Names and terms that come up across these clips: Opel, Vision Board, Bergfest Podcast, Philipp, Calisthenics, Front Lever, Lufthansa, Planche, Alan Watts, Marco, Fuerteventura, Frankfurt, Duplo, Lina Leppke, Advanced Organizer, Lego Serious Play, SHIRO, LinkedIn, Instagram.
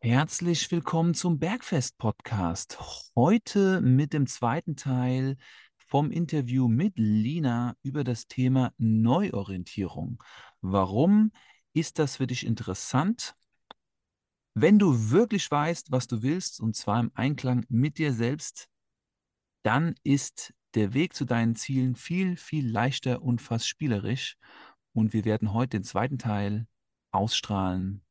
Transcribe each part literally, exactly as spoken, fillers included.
Herzlich willkommen zum Bergfest Podcast. Heute mit dem zweiten Teil vom Interview mit Lina über das Thema Neuorientierung. Warum ist das für dich interessant? Wenn du wirklich weißt, was du willst, und zwar im Einklang mit dir selbst, dann ist der Weg zu deinen Zielen viel, viel leichter und fast spielerisch. Und wir werden heute den zweiten Teil ausstrahlen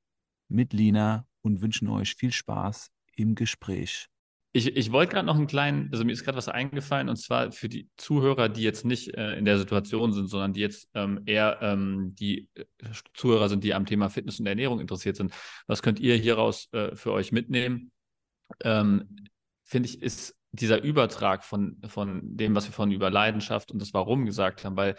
mit Lina und wünschen euch viel Spaß im Gespräch. Ich, ich wollte gerade noch einen kleinen, also mir ist gerade was eingefallen, und zwar für die Zuhörer, die jetzt nicht äh, in der Situation sind, sondern die jetzt ähm, eher ähm, die Zuhörer sind, die am Thema Fitness und Ernährung interessiert sind. Was könnt ihr hieraus äh, für euch mitnehmen? Ähm, finde ich, ist dieser Übertrag von, von dem, was wir vorhin über Leidenschaft und das Warum gesagt haben, weil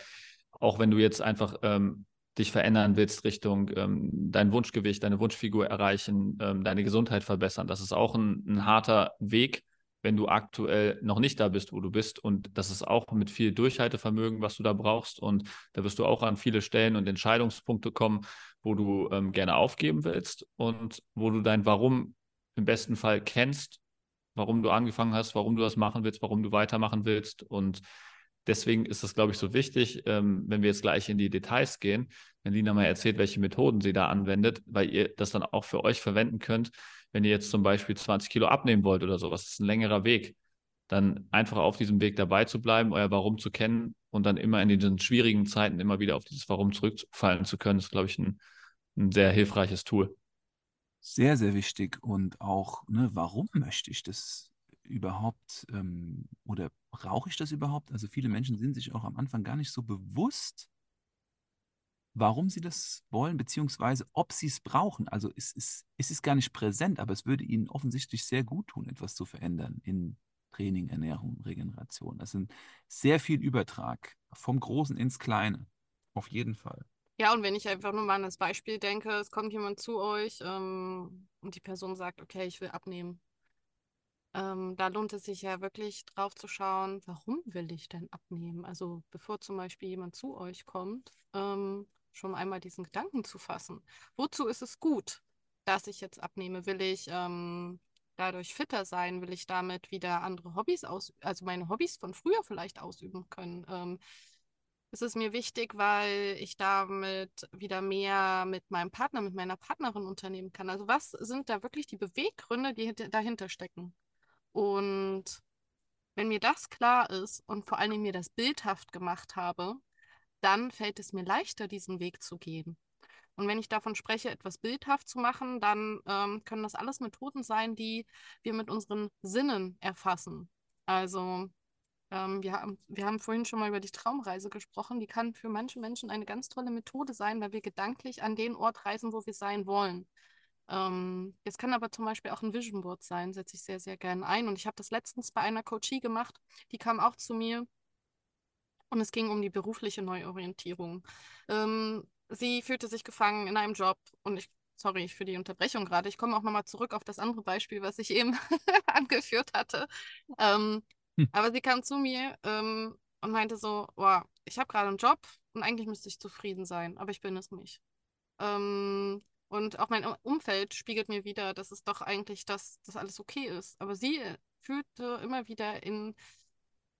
auch wenn du jetzt einfach ähm, dich verändern willst Richtung ähm, dein Wunschgewicht, deine Wunschfigur erreichen, ähm, deine Gesundheit verbessern. Das ist auch ein, ein harter Weg, wenn du aktuell noch nicht da bist, wo du bist. Und das ist auch mit viel Durchhaltevermögen, was du da brauchst. Und da wirst du auch an viele Stellen und Entscheidungspunkte kommen, wo du ähm, gerne aufgeben willst und wo du dein Warum im besten Fall kennst, warum du angefangen hast, warum du das machen willst, warum du weitermachen willst. Und deswegen ist das, glaube ich, so wichtig, ähm, wenn wir jetzt gleich in die Details gehen, wenn Lina mal erzählt, welche Methoden sie da anwendet, weil ihr das dann auch für euch verwenden könnt, wenn ihr jetzt zum Beispiel zwanzig Kilo abnehmen wollt oder sowas. Das ist ein längerer Weg. Dann einfach auf diesem Weg dabei zu bleiben, euer Warum zu kennen und dann immer in diesen schwierigen Zeiten immer wieder auf dieses Warum zurückfallen zu können, ist, glaube ich, ein, ein sehr hilfreiches Tool. Sehr, sehr wichtig. Und auch, ne, warum möchte ich das überhaupt ähm, oder brauche ich das überhaupt? Also viele Menschen sind sich auch am Anfang gar nicht so bewusst, warum sie das wollen, beziehungsweise ob sie es brauchen. Also es ist, es ist gar nicht präsent, aber es würde ihnen offensichtlich sehr gut tun, etwas zu verändern in Training, Ernährung, Regeneration. Das sind sehr viel Übertrag, vom Großen ins Kleine, auf jeden Fall. Ja, und wenn ich einfach nur mal an das Beispiel denke, es kommt jemand zu euch ähm, und die Person sagt, okay, ich will abnehmen. Ähm, da lohnt es sich ja wirklich drauf zu schauen, warum will ich denn abnehmen? Also bevor zum Beispiel jemand zu euch kommt, ähm, schon einmal diesen Gedanken zu fassen. Wozu ist es gut, dass ich jetzt abnehme? Will ich ähm, dadurch fitter sein? Will ich damit wieder andere Hobbys, aus, also meine Hobbys von früher vielleicht ausüben können? Ähm, es ist mir wichtig, weil ich damit wieder mehr mit meinem Partner, mit meiner Partnerin unternehmen kann. Also was sind da wirklich die Beweggründe, die dahinter stecken? Und wenn mir das klar ist und vor allen Dingen mir das bildhaft gemacht habe, dann fällt es mir leichter, diesen Weg zu gehen. Und wenn ich davon spreche, etwas bildhaft zu machen, dann ähm, können das alles Methoden sein, die wir mit unseren Sinnen erfassen. Also ähm, wir haben, wir haben vorhin schon mal über die Traumreise gesprochen. Die kann für manche Menschen eine ganz tolle Methode sein, weil wir gedanklich an den Ort reisen, wo wir sein wollen. Es kann aber zum Beispiel auch ein Vision Board sein, setze ich sehr, sehr gerne ein. Und ich habe das letztens bei einer Coachie gemacht, die kam auch zu mir und es ging um die berufliche Neuorientierung. Ähm, sie fühlte sich gefangen in einem Job und ich, sorry für die Unterbrechung gerade, ich komme auch nochmal zurück auf das andere Beispiel, was ich eben angeführt hatte. Ähm, hm. Aber sie kam zu mir ähm, und meinte so, wow, ich habe gerade einen Job und eigentlich müsste ich zufrieden sein, aber ich bin es nicht. Ähm, Und auch mein Umfeld spiegelt mir wieder, dass es doch eigentlich, dass das alles okay ist. Aber sie fühlte immer wieder in,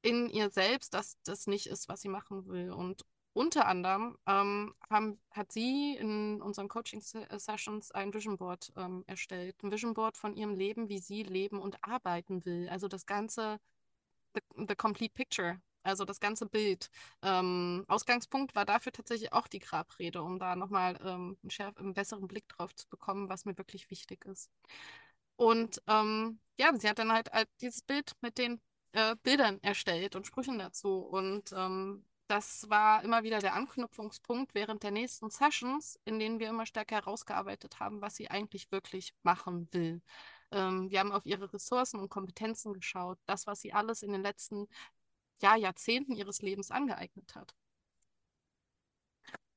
in ihr selbst, dass das nicht ist, was sie machen will. Und unter anderem ähm, haben, hat sie in unseren Coaching-Sessions ein Vision Board ähm, erstellt. Ein Vision Board von ihrem Leben, wie sie leben und arbeiten will. Also das ganze, the, the complete picture. Also das ganze Bild. Ähm, Ausgangspunkt war dafür tatsächlich auch die Grabrede, um da nochmal ähm, einen, schärf, einen besseren Blick drauf zu bekommen, was mir wirklich wichtig ist. Und ähm, ja, sie hat dann halt, halt dieses Bild mit den äh, Bildern erstellt und Sprüchen dazu. Und ähm, das war immer wieder der Anknüpfungspunkt während der nächsten Sessions, in denen wir immer stärker herausgearbeitet haben, was sie eigentlich wirklich machen will. Ähm, wir haben auf ihre Ressourcen und Kompetenzen geschaut. Das, was sie alles in den letzten ja, Jahrzehnten ihres Lebens angeeignet hat.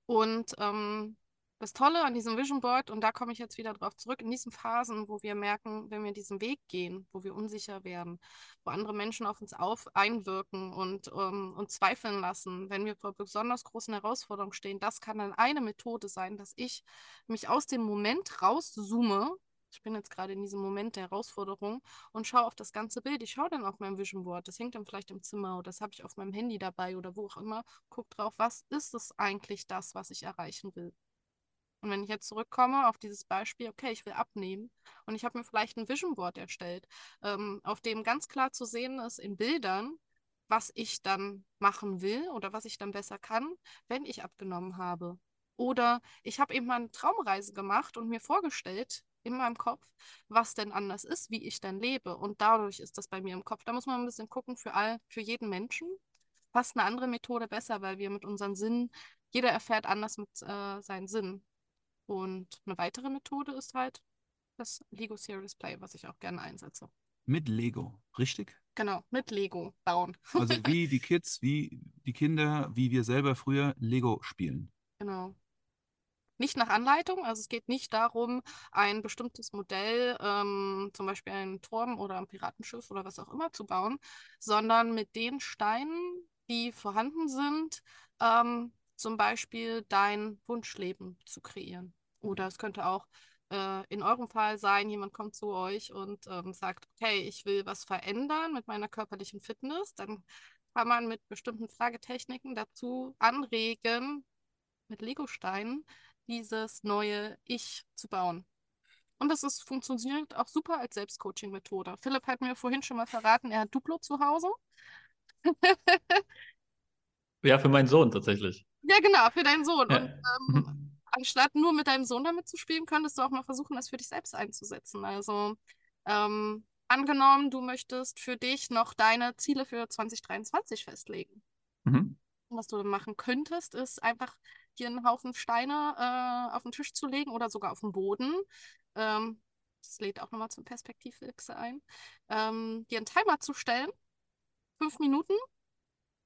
Und ähm, das Tolle an diesem Vision Board, und da komme ich jetzt wieder drauf zurück, in diesen Phasen, wo wir merken, wenn wir diesen Weg gehen, wo wir unsicher werden, wo andere Menschen auf uns auf einwirken und ähm, uns zweifeln lassen, wenn wir vor besonders großen Herausforderungen stehen, das kann dann eine Methode sein, dass ich mich aus dem Moment rauszoome ich bin jetzt gerade in diesem Moment der Herausforderung und schaue auf das ganze Bild. Ich schaue dann auf mein Vision Board, das hängt dann vielleicht im Zimmer oder das habe ich auf meinem Handy dabei oder wo auch immer. Guck drauf, was ist es eigentlich das, was ich erreichen will? Und wenn ich jetzt zurückkomme auf dieses Beispiel, okay, ich will abnehmen und ich habe mir vielleicht ein Vision Board erstellt, ähm, auf dem ganz klar zu sehen ist in Bildern, was ich dann machen will oder was ich dann besser kann, wenn ich abgenommen habe. Oder ich habe eben mal eine Traumreise gemacht und mir vorgestellt in meinem Kopf, was denn anders ist, wie ich dann lebe. Und dadurch ist das bei mir im Kopf. Da muss man ein bisschen gucken für all, für jeden Menschen. Passt eine andere Methode besser, weil wir mit unseren Sinnen, jeder erfährt anders mit äh, seinen Sinnen. Und eine weitere Methode ist halt das Lego Serious Play, was ich auch gerne einsetze. Mit Lego, richtig? Genau, mit Lego bauen. Also wie die Kids, wie die Kinder, wie wir selber früher Lego spielen. Genau. Nicht nach Anleitung, also es geht nicht darum, ein bestimmtes Modell, ähm, zum Beispiel einen Turm oder ein Piratenschiff oder was auch immer zu bauen, sondern mit den Steinen, die vorhanden sind, ähm, zum Beispiel dein Wunschleben zu kreieren. Oder es könnte auch äh, in eurem Fall sein, jemand kommt zu euch und ähm, sagt, okay, ich will was verändern mit meiner körperlichen Fitness, dann kann man mit bestimmten Fragetechniken dazu anregen, mit Legosteinen dieses neue Ich zu bauen. Und das ist, funktioniert auch super als Selbstcoaching-Methode. Philipp hat mir vorhin schon mal verraten, er hat Duplo zu Hause. Ja, für meinen Sohn tatsächlich. Ja, genau, für deinen Sohn. Ja. Und ähm, anstatt nur mit deinem Sohn damit zu spielen, könntest du auch mal versuchen, das für dich selbst einzusetzen. Also ähm, angenommen, du möchtest für dich noch deine Ziele für zwanzig dreiundzwanzig festlegen. Mhm. Was du machen könntest, ist einfach hier einen Haufen Steine äh, auf den Tisch zu legen oder sogar auf den Boden. Ähm, das lädt auch nochmal zum Perspektivwechsel ein. Ähm, dir einen Timer zu stellen, fünf Minuten,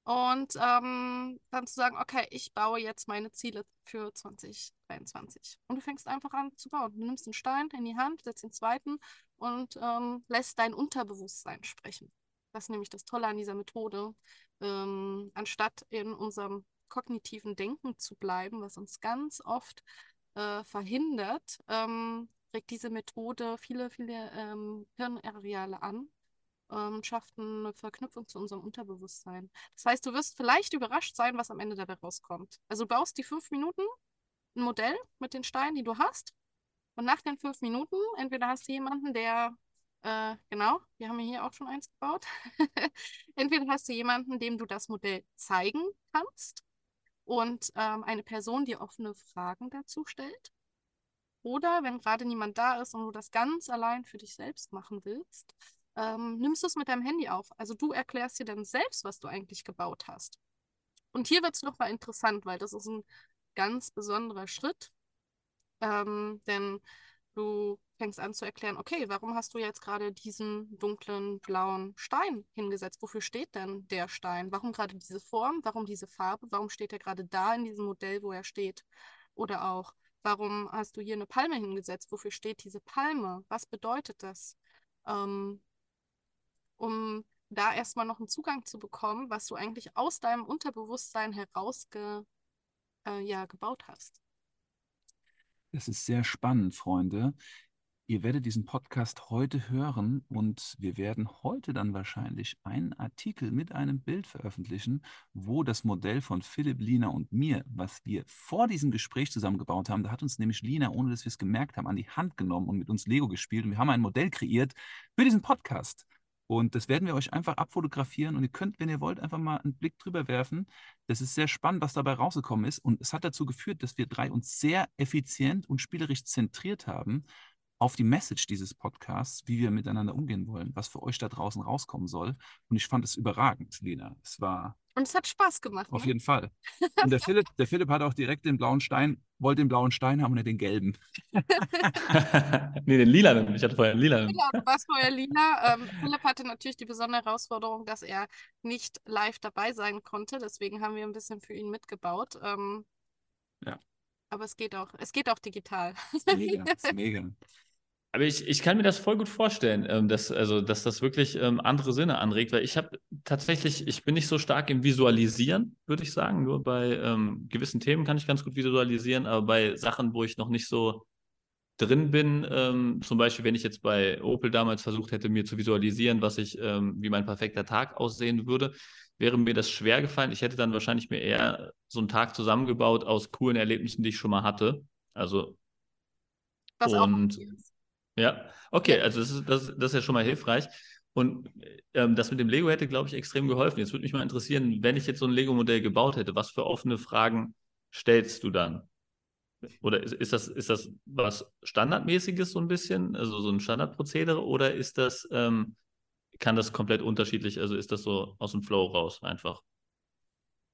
und ähm, dann zu sagen, okay, ich baue jetzt meine Ziele für zwanzig dreiundzwanzig. Und du fängst einfach an zu bauen. Du nimmst einen Stein in die Hand, setzt den zweiten und ähm, lässt dein Unterbewusstsein sprechen. Das ist nämlich das Tolle an dieser Methode. Ähm, anstatt in unserem kognitiven Denken zu bleiben, was uns ganz oft äh, verhindert, ähm, regt diese Methode viele, viele ähm, Hirnareale an, ähm, schafft eine Verknüpfung zu unserem Unterbewusstsein. Das heißt, du wirst vielleicht überrascht sein, was am Ende dabei rauskommt. Also du baust die fünf Minuten ein Modell mit den Steinen, die du hast, und nach den fünf Minuten entweder hast du jemanden, der genau, wir haben hier auch schon eins gebaut. Entweder hast du jemanden, dem du das Modell zeigen kannst und ähm, eine Person, die offene Fragen dazu stellt. Oder wenn gerade niemand da ist und du das ganz allein für dich selbst machen willst, ähm, nimmst du es mit deinem Handy auf. Also du erklärst dir dann selbst, was du eigentlich gebaut hast. Und hier wird es nochmal interessant, weil das ist ein ganz besonderer Schritt. Ähm, denn du fängst an zu erklären, okay, warum hast du jetzt gerade diesen dunklen, blauen Stein hingesetzt? Wofür steht denn der Stein? Warum gerade diese Form? Warum diese Farbe? Warum steht er gerade da in diesem Modell, wo er steht? Oder auch, warum hast du hier eine Palme hingesetzt? Wofür steht diese Palme? Was bedeutet das? Ähm, um da erstmal noch einen Zugang zu bekommen, was du eigentlich aus deinem Unterbewusstsein heraus ge, äh, ja, gebaut hast. Das ist sehr spannend, Freunde. Ihr werdet diesen Podcast heute hören und wir werden heute dann wahrscheinlich einen Artikel mit einem Bild veröffentlichen, wo das Modell von Philipp, Lina und mir, was wir vor diesem Gespräch zusammengebaut haben, da hat uns nämlich Lina, ohne dass wir es gemerkt haben, an die Hand genommen und mit uns Lego gespielt. Und wir haben ein Modell kreiert für diesen Podcast. Und das werden wir euch einfach abfotografieren und ihr könnt, wenn ihr wollt, einfach mal einen Blick drüber werfen. Das ist sehr spannend, was dabei rausgekommen ist, und es hat dazu geführt, dass wir drei uns sehr effizient und spielerisch zentriert haben auf die Message dieses Podcasts, wie wir miteinander umgehen wollen, was für euch da draußen rauskommen soll. Und ich fand es überragend, Lina. Es war... Und es hat Spaß gemacht. Auf ne? jeden Fall. Und der Philipp, der Philipp hat auch direkt den blauen Stein, wollte den blauen Stein haben und nicht den gelben. Nee, den lila. Ich hatte vorher den lila. Genau, du warst vorher lila. Ähm, Philipp hatte natürlich die besondere Herausforderung, dass er nicht live dabei sein konnte. Deswegen haben wir ein bisschen für ihn mitgebaut. Ähm, ja. Aber es geht auch, es geht auch digital. Mega, mega. Aber ich, ich kann mir das voll gut vorstellen, dass, also, dass das wirklich andere Sinne anregt, weil ich habe tatsächlich, ich bin nicht so stark im Visualisieren, würde ich sagen. Nur bei ähm, gewissen Themen kann ich ganz gut visualisieren, aber bei Sachen, wo ich noch nicht so drin bin, ähm, zum Beispiel, wenn ich jetzt bei Opel damals versucht hätte, mir zu visualisieren, was ich, ähm, wie mein perfekter Tag aussehen würde, wäre mir das schwer gefallen. Ich hätte dann wahrscheinlich mir eher so einen Tag zusammengebaut aus coolen Erlebnissen, die ich schon mal hatte. Also was und, auch ja, okay, also das ist, das, das ist ja schon mal hilfreich. Und ähm, das mit dem Lego hätte, glaube ich, extrem geholfen. Jetzt würde mich mal interessieren, wenn ich jetzt so ein Lego-Modell gebaut hätte, was für offene Fragen stellst du dann? Oder ist, ist, das, ist das was Standardmäßiges so ein bisschen, also so ein Standardprozedere, oder ist das, ähm, kann das komplett unterschiedlich, also ist das so aus dem Flow raus einfach?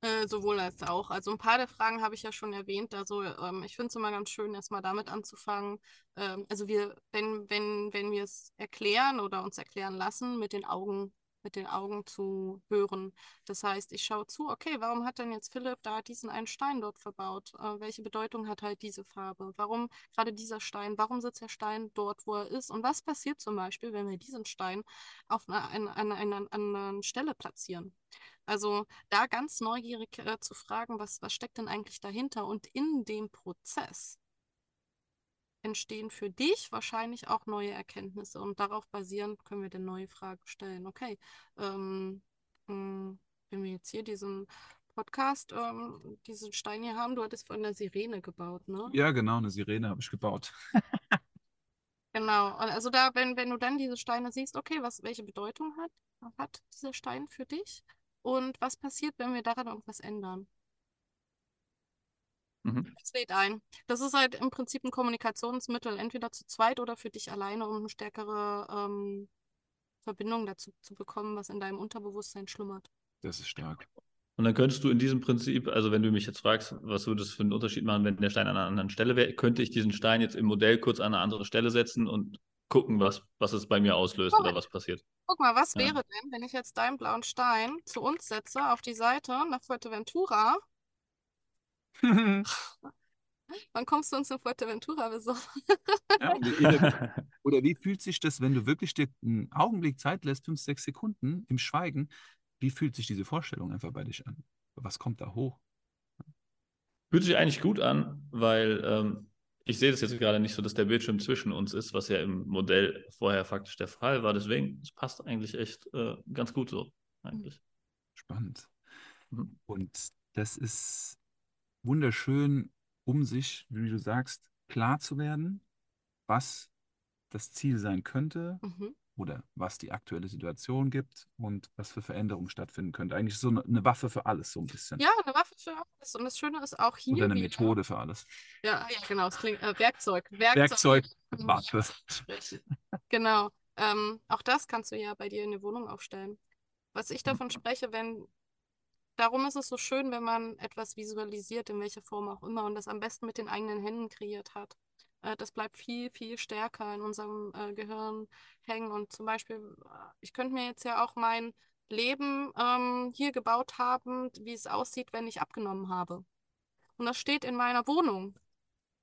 Äh, sowohl als auch. Also ein paar der Fragen habe ich ja schon erwähnt. Also ähm, ich finde es immer ganz schön, erstmal damit anzufangen. Ähm, also wir, wenn, wenn, wenn wir es erklären oder uns erklären lassen, mit den Augen, mit den Augen zu hören. Das heißt, ich schaue zu, okay, warum hat denn jetzt Philipp da diesen einen Stein dort verbaut? Äh, welche Bedeutung hat halt diese Farbe? Warum gerade dieser Stein? Warum sitzt der Stein dort, wo er ist? Und was passiert zum Beispiel, wenn wir diesen Stein auf einer an einer eine, eine, eine Stelle platzieren? Also da ganz neugierig äh, zu fragen, was, was steckt denn eigentlich dahinter? Und in dem Prozess entstehen für dich wahrscheinlich auch neue Erkenntnisse, und darauf basierend können wir dann neue Fragen stellen. Okay, ähm, ähm, wenn wir jetzt hier diesen Podcast, ähm, diesen Stein hier haben, du hattest von der Sirene gebaut, ne? Ja, genau, eine Sirene habe ich gebaut. Genau, und also da, wenn, wenn du dann diese Steine siehst, okay, was, welche Bedeutung hat, hat dieser Stein für dich und was passiert, wenn wir daran irgendwas ändern? Das lädt ein. Das ist halt im Prinzip ein Kommunikationsmittel, entweder zu zweit oder für dich alleine, um eine stärkere ähm, Verbindung dazu zu bekommen, was in deinem Unterbewusstsein schlummert. Das ist stark. Und dann könntest du in diesem Prinzip, also wenn du mich jetzt fragst, was würde das für einen Unterschied machen, wenn der Stein an einer anderen Stelle wäre, könnte ich diesen Stein jetzt im Modell kurz an eine andere Stelle setzen und gucken, was, was es bei mir auslöst oder was passiert. Guck mal, was wäre ja. denn, wenn ich jetzt deinen blauen Stein zu uns setze, auf die Seite nach Fuerteventura? Wann kommst du uns in Fuerteventura besuchen? Ja, oder, oder wie fühlt sich das, wenn du wirklich dir einen Augenblick Zeit lässt, fünf, sechs Sekunden im Schweigen, wie fühlt sich diese Vorstellung einfach bei dich an? Was kommt da hoch? Fühlt sich eigentlich gut an, weil ähm, ich sehe das jetzt gerade nicht so, dass der Bildschirm zwischen uns ist, was ja im Modell vorher faktisch der Fall war. Deswegen, es passt eigentlich echt äh, ganz gut so. Eigentlich. Spannend. Mhm. Und das ist wunderschön, um sich, wie du sagst, klar zu werden, was das Ziel sein könnte, mhm, oder was die aktuelle Situation gibt und was für Veränderungen stattfinden könnte. Eigentlich so eine, eine Waffe für alles, so ein bisschen. Ja, eine Waffe für alles. Und das Schöne ist auch hier. Oder eine wieder Methode für alles. Ja, ja, genau. Das klingt, äh, Werkzeug. Werkzeug. Werkzeug, Waffe. Genau. Ähm, auch das kannst du ja bei dir in der Wohnung aufstellen. Was ich davon spreche, wenn. Darum ist es so schön, wenn man etwas visualisiert, in welcher Form auch immer, und das am besten mit den eigenen Händen kreiert hat. Das bleibt viel, viel stärker in unserem Gehirn hängen. Und zum Beispiel, ich könnte mir jetzt ja auch mein Leben ähm, hier gebaut haben, wie es aussieht, wenn ich abgenommen habe. Und das steht in meiner Wohnung.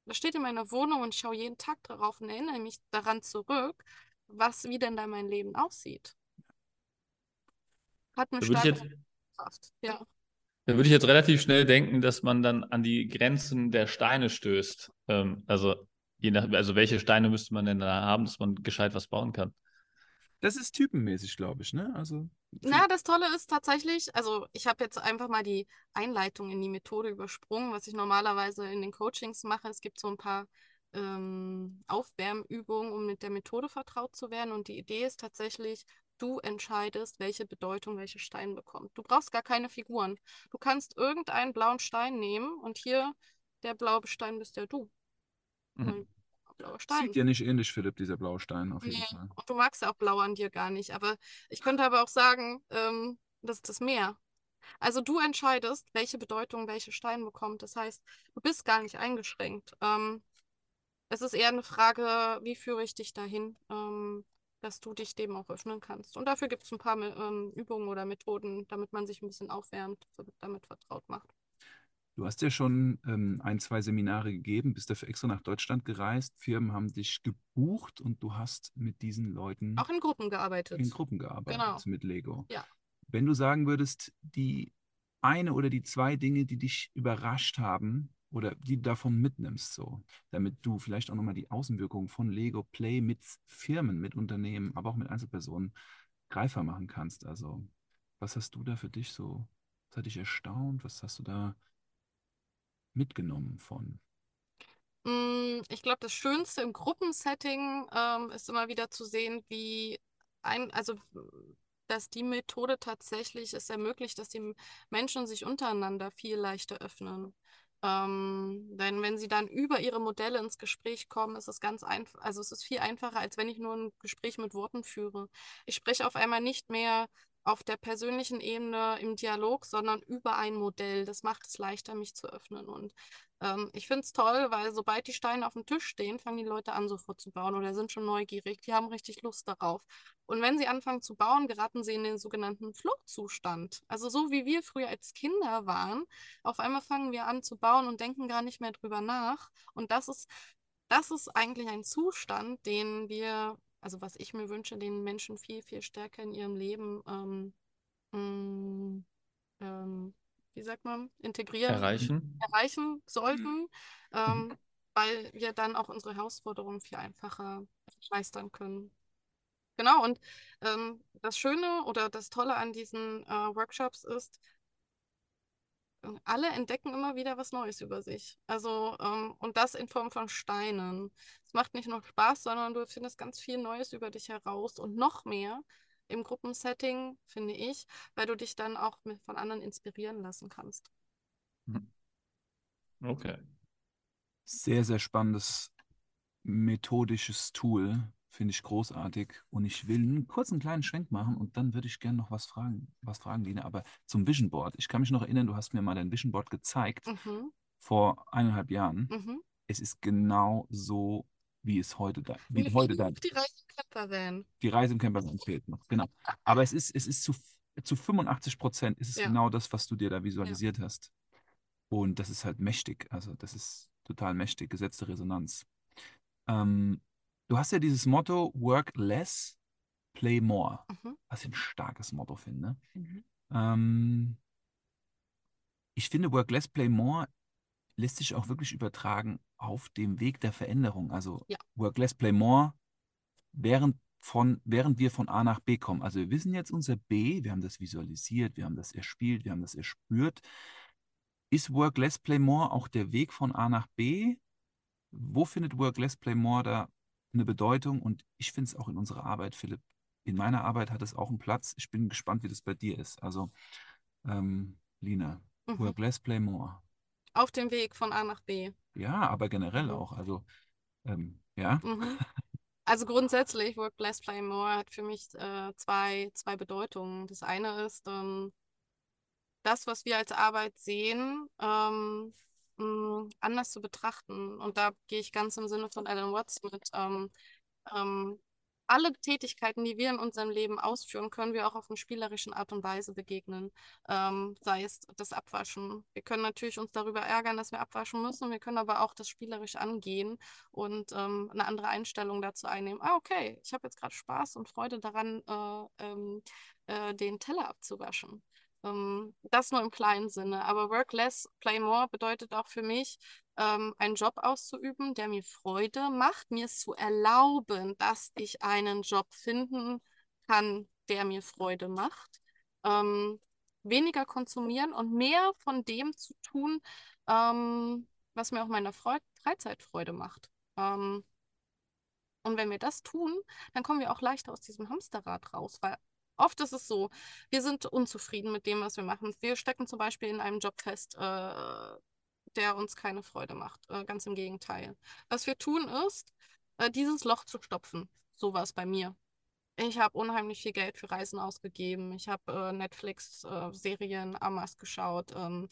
Das steht in meiner Wohnung, und ich schaue jeden Tag darauf und erinnere mich daran zurück, was, wie denn da mein Leben aussieht. Hat eine starke... Ja. Da würde ich jetzt relativ schnell denken, dass man dann an die Grenzen der Steine stößt. Ähm, also, je nach, also welche Steine müsste man denn da haben, dass man gescheit was bauen kann? Das ist typenmäßig, glaube ich, ne? Also, na, das Tolle ist tatsächlich, also ich habe jetzt einfach mal die Einleitung in die Methode übersprungen, was ich normalerweise in den Coachings mache. Es gibt so ein paar ähm, Aufwärmübungen, um mit der Methode vertraut zu werden. Und die Idee ist tatsächlich, du entscheidest, welche Bedeutung welcher Stein bekommt. Du brauchst gar keine Figuren. Du kannst irgendeinen blauen Stein nehmen, und hier der blaue Stein bist ja du. Mhm. Blauer Stein. Sieht ja nicht ähnlich, Philipp, dieser blaue Stein auf jeden nee. Fall. Und du magst ja auch blau an dir gar nicht. Aber ich könnte aber auch sagen, ähm, das ist das Meer. Also du entscheidest, welche Bedeutung welcher Stein bekommt. Das heißt, du bist gar nicht eingeschränkt. Ähm, es ist eher eine Frage, wie führe ich dich dahin? Ähm, dass du dich dem auch öffnen kannst. Und dafür gibt es ein paar ähm, Übungen oder Methoden, damit man sich ein bisschen aufwärmt, damit vertraut macht. Du hast ja schon ähm, ein, zwei Seminare gegeben, bist dafür extra nach Deutschland gereist, Firmen haben dich gebucht und du hast mit diesen Leuten... Auch in Gruppen gearbeitet. In Gruppen gearbeitet, genau. Mit Lego. Ja. Wenn du sagen würdest, die eine oder die zwei Dinge, die dich überrascht haben, oder die du davon mitnimmst, so, damit du vielleicht auch nochmal die Außenwirkung von Lego Play mit Firmen, mit Unternehmen, aber auch mit Einzelpersonen greifbar machen kannst. Also, was hast du da für dich so, was hat dich erstaunt, was hast du da mitgenommen von? Ich glaube, das Schönste im Gruppensetting ähm, ist immer wieder zu sehen, wie ein, also dass die Methode tatsächlich es ermöglicht, dass die Menschen sich untereinander viel leichter öffnen. Ähm, denn wenn sie dann über ihre Modelle ins Gespräch kommen, ist es ganz einfach, also es ist viel einfacher, als wenn ich nur ein Gespräch mit Worten führe. Ich spreche auf einmal nicht mehr auf der persönlichen Ebene im Dialog, sondern über ein Modell. Das macht es leichter, mich zu öffnen. Und ähm, ich finde es toll, weil sobald die Steine auf dem Tisch stehen, fangen die Leute an, sofort zu bauen oder sind schon neugierig. Die haben richtig Lust darauf. Und wenn sie anfangen zu bauen, geraten sie in den sogenannten Flow-Zustand. Also so wie wir früher als Kinder waren, auf einmal fangen wir an zu bauen und denken gar nicht mehr drüber nach. Und das ist, das ist eigentlich ein Zustand, den wir... Also was ich mir wünsche, den Menschen viel, viel stärker in ihrem Leben, ähm, ähm, wie sagt man, integrieren, erreichen, erreichen sollten, mhm. ähm, weil wir dann auch unsere Herausforderungen viel einfacher meistern können. Genau, und ähm, das Schöne oder das Tolle an diesen äh, Workshops ist, alle entdecken immer wieder was Neues über sich. Also, ähm, und das in Form von Steinen. Es macht nicht nur Spaß, sondern du findest ganz viel Neues über dich heraus und noch mehr im Gruppensetting, finde ich, weil du dich dann auch mit, von anderen inspirieren lassen kannst. Okay. Sehr, sehr spannendes methodisches Tool. Finde ich großartig. Und ich will einen kurzen kleinen Schwenk machen und dann würde ich gerne noch was fragen, was fragen, Lina. Aber zum Vision Board. Ich kann mich noch erinnern, du hast mir mal dein Vision Board gezeigt, mhm. vor eineinhalb Jahren. Mhm. Es ist genau so, wie es heute da wie heute da ist. Die Reise im Campervan. Die Reise im Campervan fehlt noch, genau. Aber es ist, es ist zu, zu fünfundachtzig Prozent ist es ja. genau das, was du dir da visualisiert ja. hast. Und das ist halt mächtig. Also das ist total mächtig, gesetzte Resonanz. Ähm, Du hast ja dieses Motto, work less, play more. Mhm. Was ich ein starkes Motto finde. Mhm. Ähm, ich finde, work less, play more lässt sich auch wirklich übertragen auf dem Weg der Veränderung. Also ja. work less, play more, während, von, während wir von A nach B kommen. Also wir wissen jetzt unser B, wir haben das visualisiert, wir haben das erspielt, wir haben das erspürt. Ist work less, play more auch der Weg von A nach B? Wo findet work less, play more da eine Bedeutung? Und ich finde es auch in unserer Arbeit, Philipp, in meiner Arbeit hat es auch einen Platz. Ich bin gespannt, wie das bei dir ist. Also, ähm, Lina, mhm. work less, play more. Auf dem Weg von A nach B. Ja, aber generell mhm. auch. Also, ähm, ja. Mhm. Also grundsätzlich, work less, play more hat für mich äh, zwei, zwei Bedeutungen. Das eine ist, ähm, das, was wir als Arbeit sehen, ähm, anders zu betrachten. Und da gehe ich ganz im Sinne von Alan Watts mit. Ähm, ähm, alle Tätigkeiten, die wir in unserem Leben ausführen, können wir auch auf eine spielerische Art und Weise begegnen. Ähm, sei es das Abwaschen. Wir können natürlich uns darüber ärgern, dass wir abwaschen müssen. Wir können aber auch das spielerisch angehen und ähm, eine andere Einstellung dazu einnehmen. Ah, okay, ich habe jetzt gerade Spaß und Freude daran, äh, äh, den Teller abzuwaschen. Das nur im kleinen Sinne, aber work less, play more bedeutet auch für mich, einen Job auszuüben, der mir Freude macht, mir es zu erlauben, dass ich einen Job finden kann, der mir Freude macht, weniger konsumieren und mehr von dem zu tun, was mir auch meiner Freizeit Freude macht. Und wenn wir das tun, dann kommen wir auch leichter aus diesem Hamsterrad raus, weil oft ist es so, wir sind unzufrieden mit dem, was wir machen. Wir stecken zum Beispiel in einem Job fest, äh, der uns keine Freude macht. Äh, ganz im Gegenteil. Was wir tun ist, äh, dieses Loch zu stopfen. So war es bei mir. Ich habe unheimlich viel Geld für Reisen ausgegeben. Ich habe äh, Netflix-Serien, äh, Amas geschaut, ähm,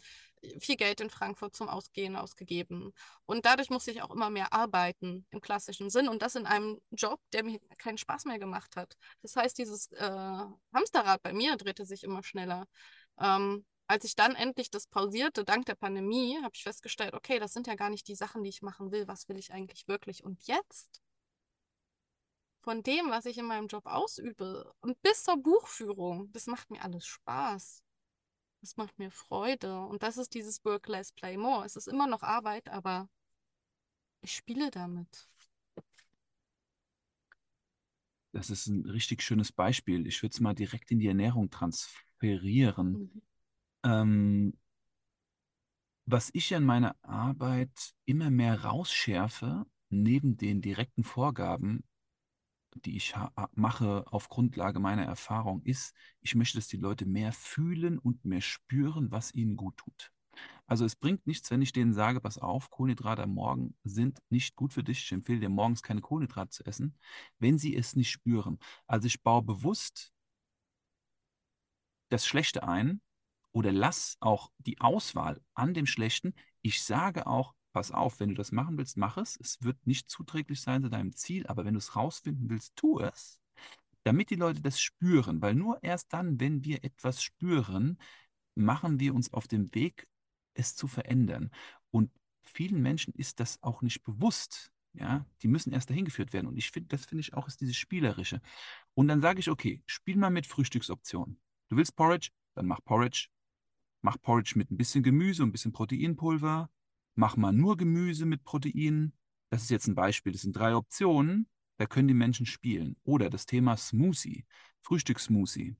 viel Geld in Frankfurt zum Ausgehen ausgegeben. Und dadurch musste ich auch immer mehr arbeiten im klassischen Sinn und das in einem Job, der mir keinen Spaß mehr gemacht hat. Das heißt, dieses äh, Hamsterrad bei mir drehte sich immer schneller. Ähm, als ich dann endlich das pausierte, dank der Pandemie, habe ich festgestellt, okay, das sind ja gar nicht die Sachen, die ich machen will. Was will ich eigentlich wirklich? Und jetzt? Von dem, was ich in meinem Job ausübe und bis zur Buchführung, das macht mir alles Spaß. Das macht mir Freude. Und das ist dieses Work Less Play More. Es ist immer noch Arbeit, aber ich spiele damit. Das ist ein richtig schönes Beispiel. Ich würde es mal direkt in die Ernährung transferieren. Mhm. Ähm, was ich an meiner Arbeit immer mehr rausschärfe, neben den direkten Vorgaben, die ich ha- mache auf Grundlage meiner Erfahrung, ist, ich möchte, dass die Leute mehr fühlen und mehr spüren, was ihnen gut tut. Also es bringt nichts, wenn ich denen sage, pass auf, Kohlenhydrate am Morgen sind nicht gut für dich. Ich empfehle dir morgens keine Kohlenhydrate zu essen, wenn sie es nicht spüren. Also ich baue bewusst das Schlechte ein oder lass auch die Auswahl an dem Schlechten. Ich sage auch, pass auf, wenn du das machen willst, mach es. Es wird nicht zuträglich sein zu deinem Ziel, aber wenn du es rausfinden willst, tu es, damit die Leute das spüren. Weil nur erst dann, wenn wir etwas spüren, machen wir uns auf den Weg, es zu verändern. Und vielen Menschen ist das auch nicht bewusst. Ja? Die müssen erst dahin geführt werden. Und ich finde, das finde ich auch, ist dieses Spielerische. Und dann sage ich, okay, spiel mal mit Frühstücksoptionen. Du willst Porridge? Dann mach Porridge. Mach Porridge mit ein bisschen Gemüse, ein bisschen Proteinpulver. Mach mal nur Gemüse mit Protein. Das ist jetzt ein Beispiel. Das sind drei Optionen. Da können die Menschen spielen. Oder das Thema Smoothie, Frühstückssmoothie.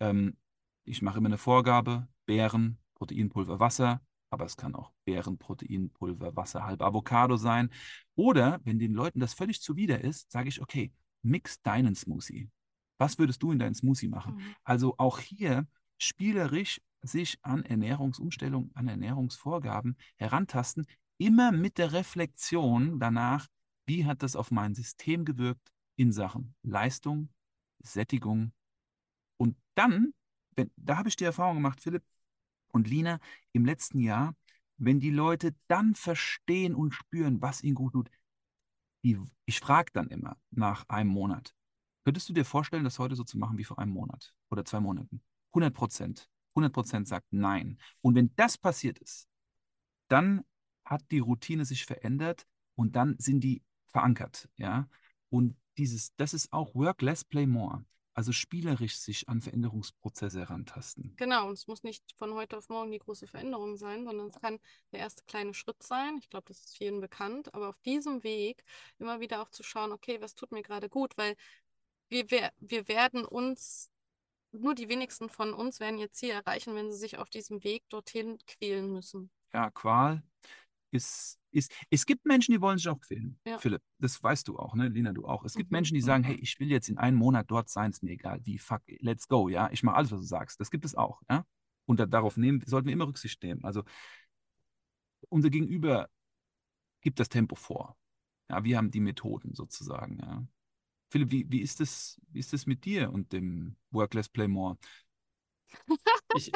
Ähm, ich mache immer eine Vorgabe, Beeren, Proteinpulver, Wasser. Aber es kann auch Beeren, Proteinpulver, Wasser, halb Avocado sein. Oder wenn den Leuten das völlig zuwider ist, sage ich, okay, mix deinen Smoothie. Was würdest du in deinen Smoothie machen? Mhm. Also auch hier spielerisch sich an Ernährungsumstellung, an Ernährungsvorgaben herantasten, immer mit der Reflexion danach, wie hat das auf mein System gewirkt in Sachen Leistung, Sättigung. Und dann, wenn, da habe ich die Erfahrung gemacht, Philipp, und Lina, im letzten Jahr, wenn die Leute dann verstehen und spüren, was ihnen gut tut, die, ich frage dann immer nach einem Monat, könntest du dir vorstellen, das heute so zu machen wie vor einem Monat oder zwei Monaten? hundert Prozent. hundert Prozent sagt nein. Und wenn das passiert ist, dann hat die Routine sich verändert und dann sind die verankert. Ja? Und dieses, das ist auch Work Less, Play More. Also spielerisch sich an Veränderungsprozesse herantasten. Genau, und es muss nicht von heute auf morgen die große Veränderung sein, sondern es kann der erste kleine Schritt sein. Ich glaube, das ist vielen bekannt, aber auf diesem Weg immer wieder auch zu schauen, okay, was tut mir gerade gut, weil wir, wir, wir werden uns, nur die wenigsten von uns werden ihr Ziel erreichen, wenn sie sich auf diesem Weg dorthin quälen müssen. Ja, Qual ist... Ist, es gibt Menschen, die wollen sich auch quälen, ja. Philipp, das weißt du auch, ne, Lina, du auch. Es gibt mhm. Menschen, die sagen, hey, ich will jetzt in einem Monat dort sein, ist mir egal, wie, fuck, let's go, ja, ich mache alles, was du sagst. Das gibt es auch, ja, und da, darauf nehmen, sollten wir immer Rücksicht nehmen. Also unser Gegenüber gibt das Tempo vor, ja, wir haben die Methoden sozusagen, ja. Philipp, wie, wie, ist, das, wie ist das mit dir und dem Work Less, Play More? ich...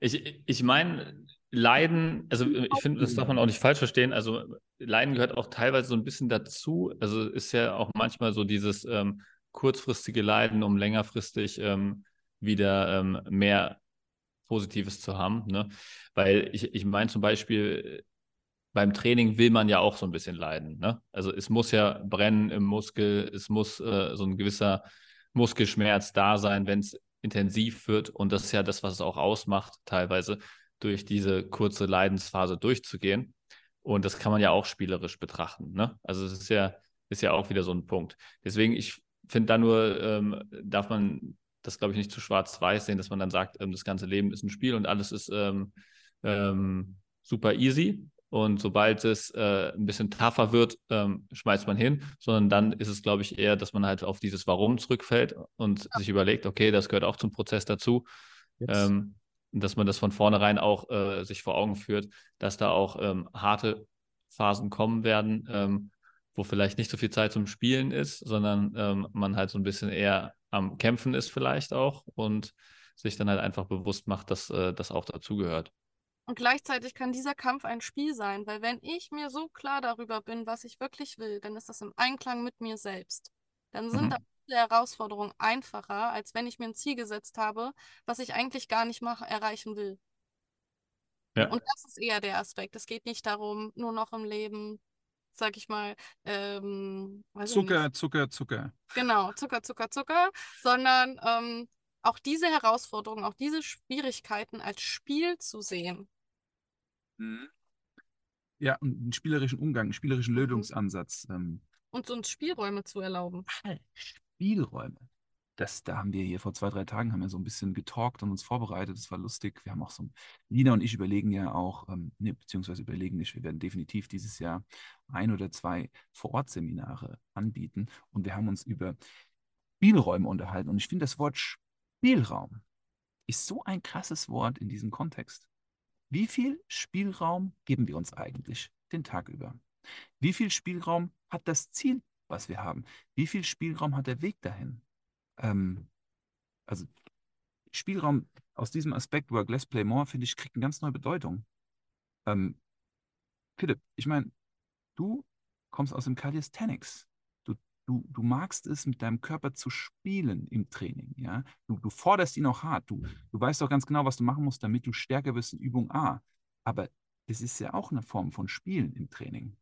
Ich, ich meine, Leiden, also ich finde, das darf man auch nicht falsch verstehen, also Leiden gehört auch teilweise so ein bisschen dazu, also ist ja auch manchmal so dieses ähm, kurzfristige Leiden, um längerfristig ähm, wieder ähm, mehr Positives zu haben, ne? Weil ich, ich meine zum Beispiel, beim Training will man ja auch so ein bisschen leiden, ne? Also es muss ja brennen im Muskel, es muss äh, so ein gewisser Muskelschmerz da sein, wenn es intensiv wird, und das ist ja das, was es auch ausmacht, teilweise durch diese kurze Leidensphase durchzugehen, und das kann man ja auch spielerisch betrachten, ne? Also es ist ja, ist ja auch wieder so ein Punkt. Deswegen, ich finde da nur, ähm, darf man das, glaube ich, nicht zu schwarz-weiß sehen, dass man dann sagt, ähm, das ganze Leben ist ein Spiel und alles ist ähm, ähm, super easy, und sobald es äh, ein bisschen tougher wird, ähm, schmeißt man hin, sondern dann ist es, glaube ich, eher, dass man halt auf dieses Warum zurückfällt und ja. sich überlegt, okay, das gehört auch zum Prozess dazu, ähm, dass man das von vornherein auch äh, sich vor Augen führt, dass da auch ähm, harte Phasen kommen werden, ähm, wo vielleicht nicht so viel Zeit zum Spielen ist, sondern ähm, man halt so ein bisschen eher am Kämpfen ist vielleicht auch und sich dann halt einfach bewusst macht, dass äh, das auch dazugehört. Und gleichzeitig kann dieser Kampf ein Spiel sein, weil wenn ich mir so klar darüber bin, was ich wirklich will, dann ist das im Einklang mit mir selbst. Dann sind mhm. da viele Herausforderungen einfacher, als wenn ich mir ein Ziel gesetzt habe, was ich eigentlich gar nicht mach, erreichen will. Ja. Und das ist eher der Aspekt. Es geht nicht darum, nur noch im Leben, sag ich mal, ähm, weiß Zucker, ich nicht. Zucker, Zucker. Genau, Zucker, Zucker, Zucker, sondern ähm, auch diese Herausforderungen, auch diese Schwierigkeiten als Spiel zu sehen. Ja, und einen spielerischen Umgang, einen spielerischen Lösungsansatz. Ähm. Und uns Spielräume zu erlauben. Spielräume. Das, da haben wir hier vor zwei, drei Tagen haben wir so ein bisschen getalkt und uns vorbereitet. Das war lustig. Wir haben auch so, Lina und ich überlegen ja auch, ähm, ne, beziehungsweise überlegen nicht, wir werden definitiv dieses Jahr ein oder zwei Vor-Ort-Seminare anbieten. Und wir haben uns über Spielräume unterhalten. Und ich finde, das Wort Spielraum ist so ein krasses Wort in diesem Kontext. Wie viel Spielraum geben wir uns eigentlich den Tag über? Wie viel Spielraum hat das Ziel, was wir haben? Wie viel Spielraum hat der Weg dahin? Also Spielraum aus diesem Aspekt, Work Less, Play More, finde ich, kriegt eine ganz neue Bedeutung. Ähm, Philipp, ich meine, du kommst aus dem Calisthenics. Du, du, du magst es, mit deinem Körper zu spielen im Training. Ja? Du, du forderst ihn auch hart. Du, du weißt doch ganz genau, was du machen musst, damit du stärker wirst in Übung A. Aber das ist ja auch eine Form von Spielen im Training.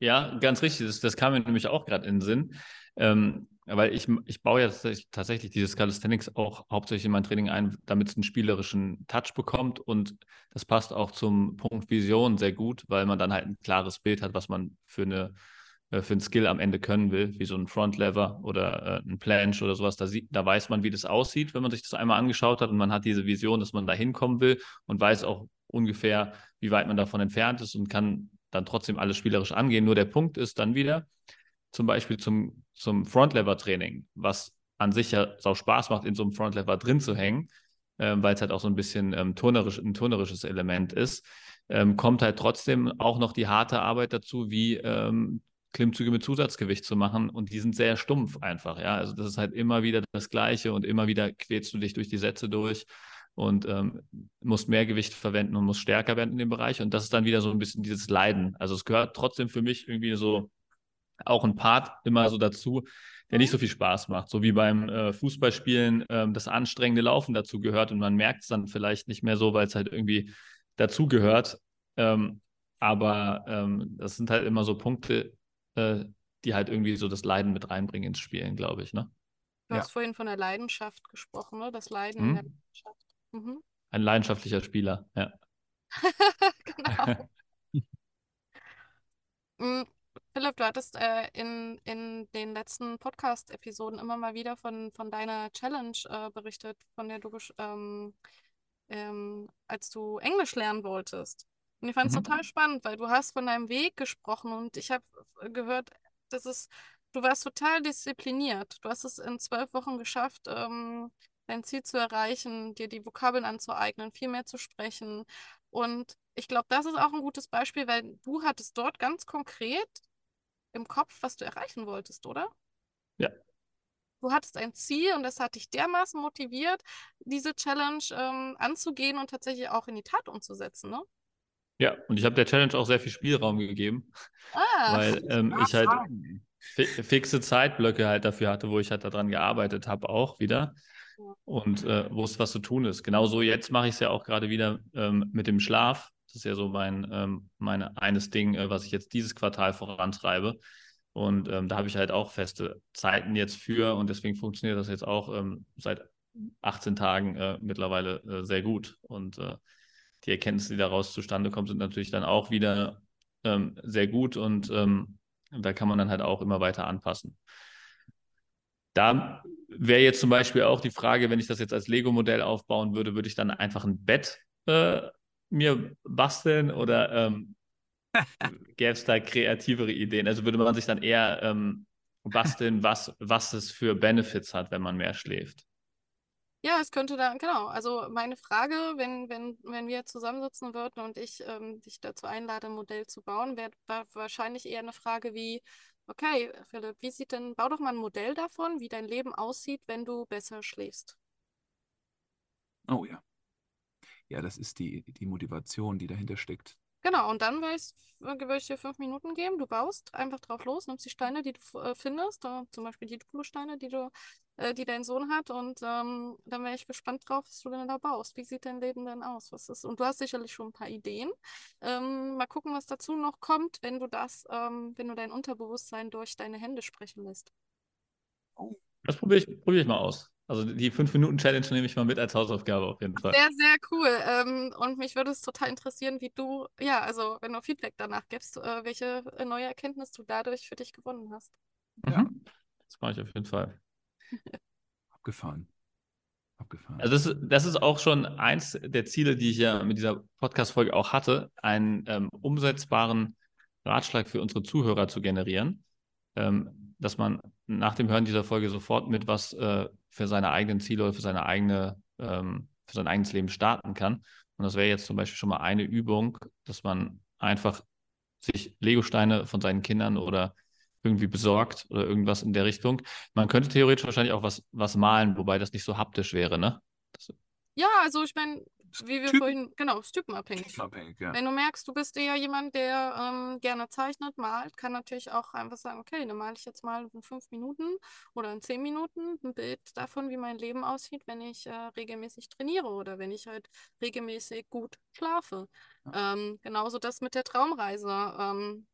Ja, ganz richtig. Das, das kam mir nämlich auch gerade in den Sinn. Ähm, Weil ich, ich baue ja tatsächlich dieses Calisthenics auch hauptsächlich in mein Training ein, damit es einen spielerischen Touch bekommt. Und das passt auch zum Punkt Vision sehr gut, weil man dann halt ein klares Bild hat, was man für, eine, für ein Skill am Ende können will, wie so ein Front Lever oder ein Planche oder sowas. Da, sieht, da weiß man, wie das aussieht, wenn man sich das einmal angeschaut hat. Und man hat diese Vision, dass man da hinkommen will und weiß auch ungefähr, wie weit man davon entfernt ist und kann dann trotzdem alles spielerisch angehen. Nur der Punkt ist dann wieder, zum Beispiel zum, zum Front-Lever-Training, was an sich ja sau Spaß macht, in so einem Front-Lever drin zu hängen, ähm, weil es halt auch so ein bisschen ähm, turnerisch, ein turnerisches Element ist, ähm, kommt halt trotzdem auch noch die harte Arbeit dazu, wie ähm, Klimmzüge mit Zusatzgewicht zu machen, und die sind sehr stumpf einfach, ja, also das ist halt immer wieder das Gleiche und immer wieder quälst du dich durch die Sätze durch und ähm, musst mehr Gewicht verwenden und musst stärker werden in dem Bereich, und das ist dann wieder so ein bisschen dieses Leiden, also es gehört trotzdem für mich irgendwie so auch ein Part immer so dazu, der nicht so viel Spaß macht. So wie beim äh, Fußballspielen ähm, das anstrengende Laufen dazu gehört und man merkt es dann vielleicht nicht mehr so, weil es halt irgendwie dazu gehört. Ähm, aber ähm, das sind halt immer so Punkte, äh, die halt irgendwie so das Leiden mit reinbringen ins Spielen, glaube ich. Ne? Du hast ja vorhin von der Leidenschaft gesprochen, ne? Das Leiden hm? in der Leidenschaft. Mhm. Ein leidenschaftlicher Spieler, ja. Genau. mhm. Philipp, du hattest äh, in, in den letzten Podcast-Episoden immer mal wieder von, von deiner Challenge äh, berichtet, von der du, ähm, ähm, als du Englisch lernen wolltest. Und ich fand es mhm. total spannend, weil du hast von deinem Weg gesprochen und ich habe gehört, dass es, du warst total diszipliniert. Du hast es in zwölf Wochen geschafft, ähm, dein Ziel zu erreichen, dir die Vokabeln anzueignen, viel mehr zu sprechen. Und ich glaube, das ist auch ein gutes Beispiel, weil du hattest dort ganz konkret im Kopf, was du erreichen wolltest, oder? Ja. Du hattest ein Ziel und das hat dich dermaßen motiviert, diese Challenge ähm, anzugehen und tatsächlich auch in die Tat umzusetzen, ne? Ja, und ich habe der Challenge auch sehr viel Spielraum gegeben, ah, weil ähm, ich halt fi fixe Zeitblöcke halt dafür hatte, wo ich halt daran gearbeitet habe auch wieder ja. und äh, wusste, was zu tun ist. Genauso jetzt mache ich es ja auch gerade wieder ähm, mit dem Schlaf. Das ist ja so mein ähm, meine, eines Ding, äh, was ich jetzt dieses Quartal vorantreibe. Und ähm, da habe ich halt auch feste Zeiten jetzt für. Und deswegen funktioniert das jetzt auch ähm, seit achtzehn Tagen äh, mittlerweile äh, sehr gut. Und äh, die Erkenntnisse, die daraus zustande kommen, sind natürlich dann auch wieder ähm, sehr gut. Und ähm, da kann man dann halt auch immer weiter anpassen. Da wäre jetzt zum Beispiel auch die Frage, wenn ich das jetzt als Lego-Modell aufbauen würde, würde ich dann einfach ein Bett äh, mir basteln oder ähm, gäbe es da kreativere Ideen? Also würde man sich dann eher ähm, basteln, was, was es für Benefits hat, wenn man mehr schläft? Ja, es könnte da, genau. Also meine Frage, wenn, wenn, wenn wir zusammensitzen würden und ich ähm, dich dazu einlade, ein Modell zu bauen, wäre wahrscheinlich eher eine Frage wie, okay, Philipp, wie sieht denn, bau doch mal ein Modell davon, wie dein Leben aussieht, wenn du besser schläfst. Oh ja. Ja, das ist die, die Motivation, die dahinter steckt. Genau, und dann würde ich, würd ich dir fünf Minuten geben. Du baust einfach drauf los, nimmst die Steine, die du äh, findest, oder zum Beispiel die Duplo-Steine, die, äh, die dein Sohn hat. Und ähm, dann wäre ich gespannt drauf, was du denn da baust. Wie sieht dein Leben denn aus? Was ist? Und du hast sicherlich schon ein paar Ideen. Ähm, mal gucken, was dazu noch kommt, wenn du das, ähm, wenn du dein Unterbewusstsein durch deine Hände sprechen lässt. Das probiere ich, probier ich mal aus. Also die fünf Minuten Challenge nehme ich mal mit als Hausaufgabe auf jeden Fall. Sehr, sehr cool. Und mich würde es total interessieren, wie du, ja, also wenn du Feedback danach gibst, welche neue Erkenntnis du dadurch für dich gewonnen hast. Ja. Mhm. Das mache ich auf jeden Fall. Abgefahren. Abgefahren. Also das, das ist auch schon eins der Ziele, die ich ja mit dieser Podcast-Folge auch hatte, einen ähm, umsetzbaren Ratschlag für unsere Zuhörer zu generieren, ähm, dass man nach dem Hören dieser Folge sofort mit was äh, für seine eigenen Ziele oder für, seine eigene, ähm, für sein eigenes Leben starten kann. Und das wäre jetzt zum Beispiel schon mal eine Übung, dass man einfach sich Legosteine von seinen Kindern oder irgendwie besorgt oder irgendwas in der Richtung. Man könnte theoretisch wahrscheinlich auch was, was malen, wobei das nicht so haptisch wäre, ne? Das ja, also ich meine, wie wir Typ. vorhin, genau, ist typenabhängig. typenabhängig ja. Wenn du merkst, du bist eher jemand, der ähm, gerne zeichnet, malt, kann natürlich auch einfach sagen, okay, dann male ich jetzt mal in fünf Minuten oder in zehn Minuten ein Bild davon, wie mein Leben aussieht, wenn ich äh, regelmäßig trainiere oder wenn ich halt regelmäßig gut schlafe. Ja. Ähm, genauso das mit der Traumreise. Ähm,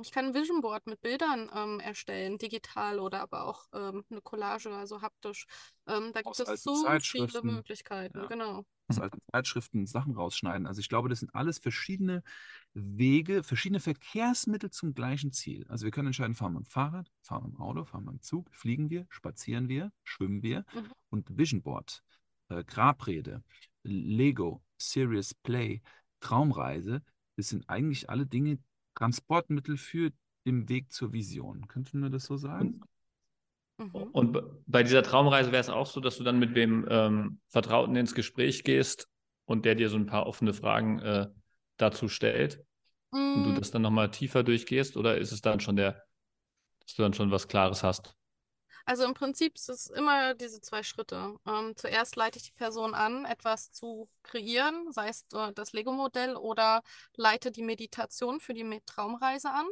Ich kann ein Vision Board mit Bildern ähm, erstellen, digital oder aber auch ähm, eine Collage, also haptisch. Ähm, da gibt es so viele Möglichkeiten, ja. Genau. Aus alten Zeitschriften Sachen rausschneiden. Also ich glaube, das sind alles verschiedene Wege, verschiedene Verkehrsmittel zum gleichen Ziel. Also wir können entscheiden, fahren wir mit dem Fahrrad, fahren wir mit dem Auto, fahren wir mit dem Zug, fliegen wir, spazieren wir, schwimmen wir. Mhm. Und Vision Board, äh, Grabrede, Lego, Serious Play, Traumreise, das sind eigentlich alle Dinge, Transportmittel für den Weg zur Vision. Könnten wir das so sagen? Und, mhm. und bei dieser Traumreise wäre es auch so, dass du dann mit wem ähm, Vertrauten ins Gespräch gehst und der dir so ein paar offene Fragen äh, dazu stellt mhm. und du das dann nochmal tiefer durchgehst, oder ist es dann schon der, dass du dann schon was Klares hast? Also im Prinzip ist es immer diese zwei Schritte. Ähm, zuerst leite ich die Person an, etwas zu kreieren, sei es äh, das Lego-Modell, oder leite die Meditation für die Traumreise an.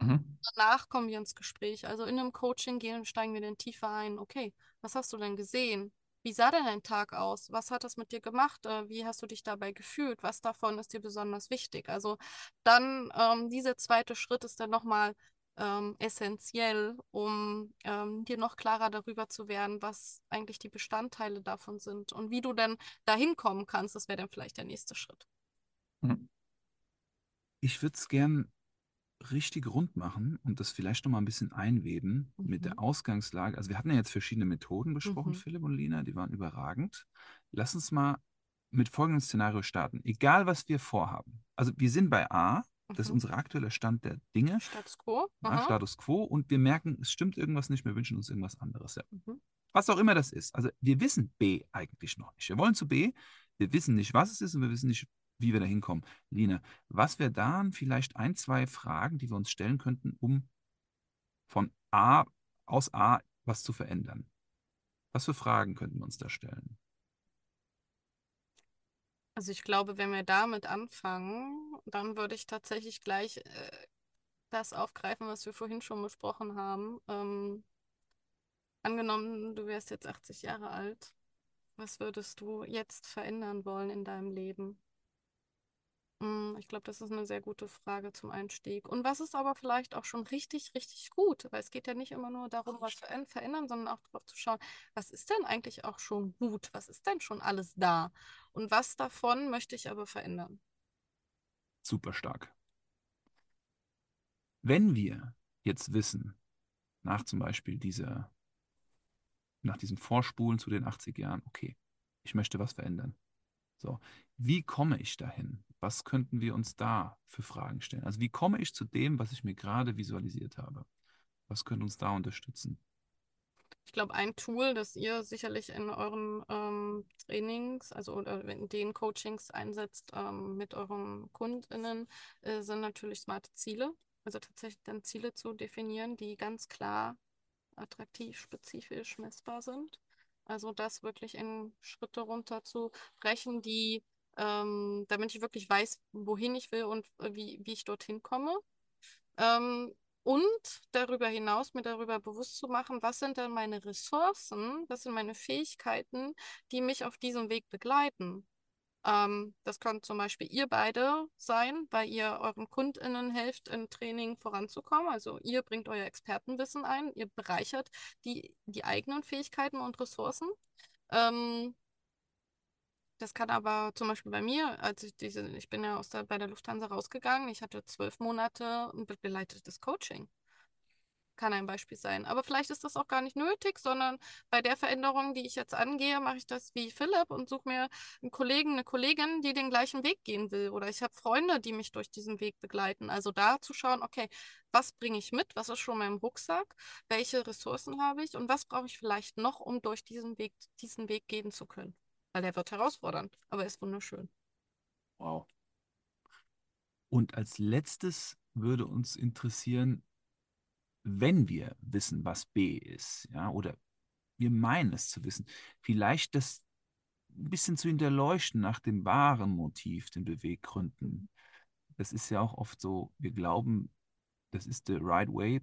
Mhm. Danach kommen wir ins Gespräch. Also in einem Coaching gehen und steigen wir dann tiefer ein. Okay, was hast du denn gesehen? Wie sah denn dein Tag aus? Was hat das mit dir gemacht? Wie hast du dich dabei gefühlt? Was davon ist dir besonders wichtig? Also dann ähm, dieser zweite Schritt ist dann nochmal Ähm, essentiell, um ähm, dir noch klarer darüber zu werden, was eigentlich die Bestandteile davon sind und wie du dann dahin kommen kannst. Das wäre dann vielleicht der nächste Schritt. Ich würde es gern richtig rund machen und das vielleicht noch mal ein bisschen einweben mhm. mit der Ausgangslage. Also wir hatten ja jetzt verschiedene Methoden besprochen, mhm. Philipp und Lina, die waren überragend. Lass uns mal mit folgendem Szenario starten. Egal, was wir vorhaben. Also wir sind bei A. Das ist mhm. unser aktueller Stand der Dinge. Status quo. Ja, Status quo. Und wir merken, es stimmt irgendwas nicht, wir wünschen uns irgendwas anderes. Ja. Mhm. Was auch immer das ist. Also wir wissen B eigentlich noch nicht. Wir wollen zu B, wir wissen nicht, was es ist und wir wissen nicht, wie wir da hinkommen. Lina, was wäre dann vielleicht ein, zwei Fragen, die wir uns stellen könnten, um von A, aus A was zu verändern? Was für Fragen könnten wir uns da stellen? Also ich glaube, wenn wir damit anfangen, dann würde ich tatsächlich gleich äh, das aufgreifen, was wir vorhin schon besprochen haben. Ähm, angenommen, du wärst jetzt achtzig Jahre alt. Was würdest du jetzt verändern wollen in deinem Leben? Hm, ich glaube, das ist eine sehr gute Frage zum Einstieg. Und was ist aber vielleicht auch schon richtig, richtig gut? Weil es geht ja nicht immer nur darum, was zu verändern, sondern auch darauf zu schauen, was ist denn eigentlich auch schon gut? Was ist denn schon alles da? Und was davon möchte ich aber verändern? Super stark. Wenn wir jetzt wissen, nach zum Beispiel dieser, nach diesem Vorspulen zu den achtzig Jahren, okay, ich möchte was verändern. So, wie komme ich dahin? Was könnten wir uns da für Fragen stellen? Also wie komme ich zu dem, was ich mir gerade visualisiert habe? Was könnte uns da unterstützen? Ich glaube, ein Tool, das ihr sicherlich in euren ähm, Trainings, also oder in den Coachings einsetzt ähm, mit euren KundInnen, äh, sind natürlich smarte Ziele. Also tatsächlich dann Ziele zu definieren, die ganz klar attraktiv, spezifisch messbar sind. Also das wirklich in Schritte runter zu brechen, die, ähm, damit ich wirklich weiß, wohin ich will und äh, wie, wie ich dorthin komme. Ähm, Und darüber hinaus mir darüber bewusst zu machen, was sind denn meine Ressourcen, was sind meine Fähigkeiten, die mich auf diesem Weg begleiten. Ähm, das kann zum Beispiel ihr beide sein, weil ihr euren KundInnen helft, im Training voranzukommen. Also ihr bringt euer Expertenwissen ein, ihr bereichert die, die eigenen Fähigkeiten und Ressourcen. Ähm, Das kann aber zum Beispiel bei mir, als ich diese, ich bin ja aus der, bei der Lufthansa rausgegangen, ich hatte zwölf Monate ein begleitetes Coaching. Kann ein Beispiel sein. Aber vielleicht ist das auch gar nicht nötig, sondern bei der Veränderung, die ich jetzt angehe, mache ich das wie Philipp und suche mir einen Kollegen, eine Kollegin, die den gleichen Weg gehen will. Oder ich habe Freunde, die mich durch diesen Weg begleiten. Also da zu schauen, okay, was bringe ich mit? Was ist schon in meinem Rucksack? Welche Ressourcen habe ich? Und was brauche ich vielleicht noch, um durch diesen Weg, diesen Weg gehen zu können? Weil der wird herausfordernd, aber ist wunderschön. Wow. Und als letztes würde uns interessieren, wenn wir wissen, was B ist, ja, oder wir meinen es zu wissen, vielleicht das ein bisschen zu hinterleuchten nach dem wahren Motiv, den Beweggründen. Das ist ja auch oft so, wir glauben, das ist the right way,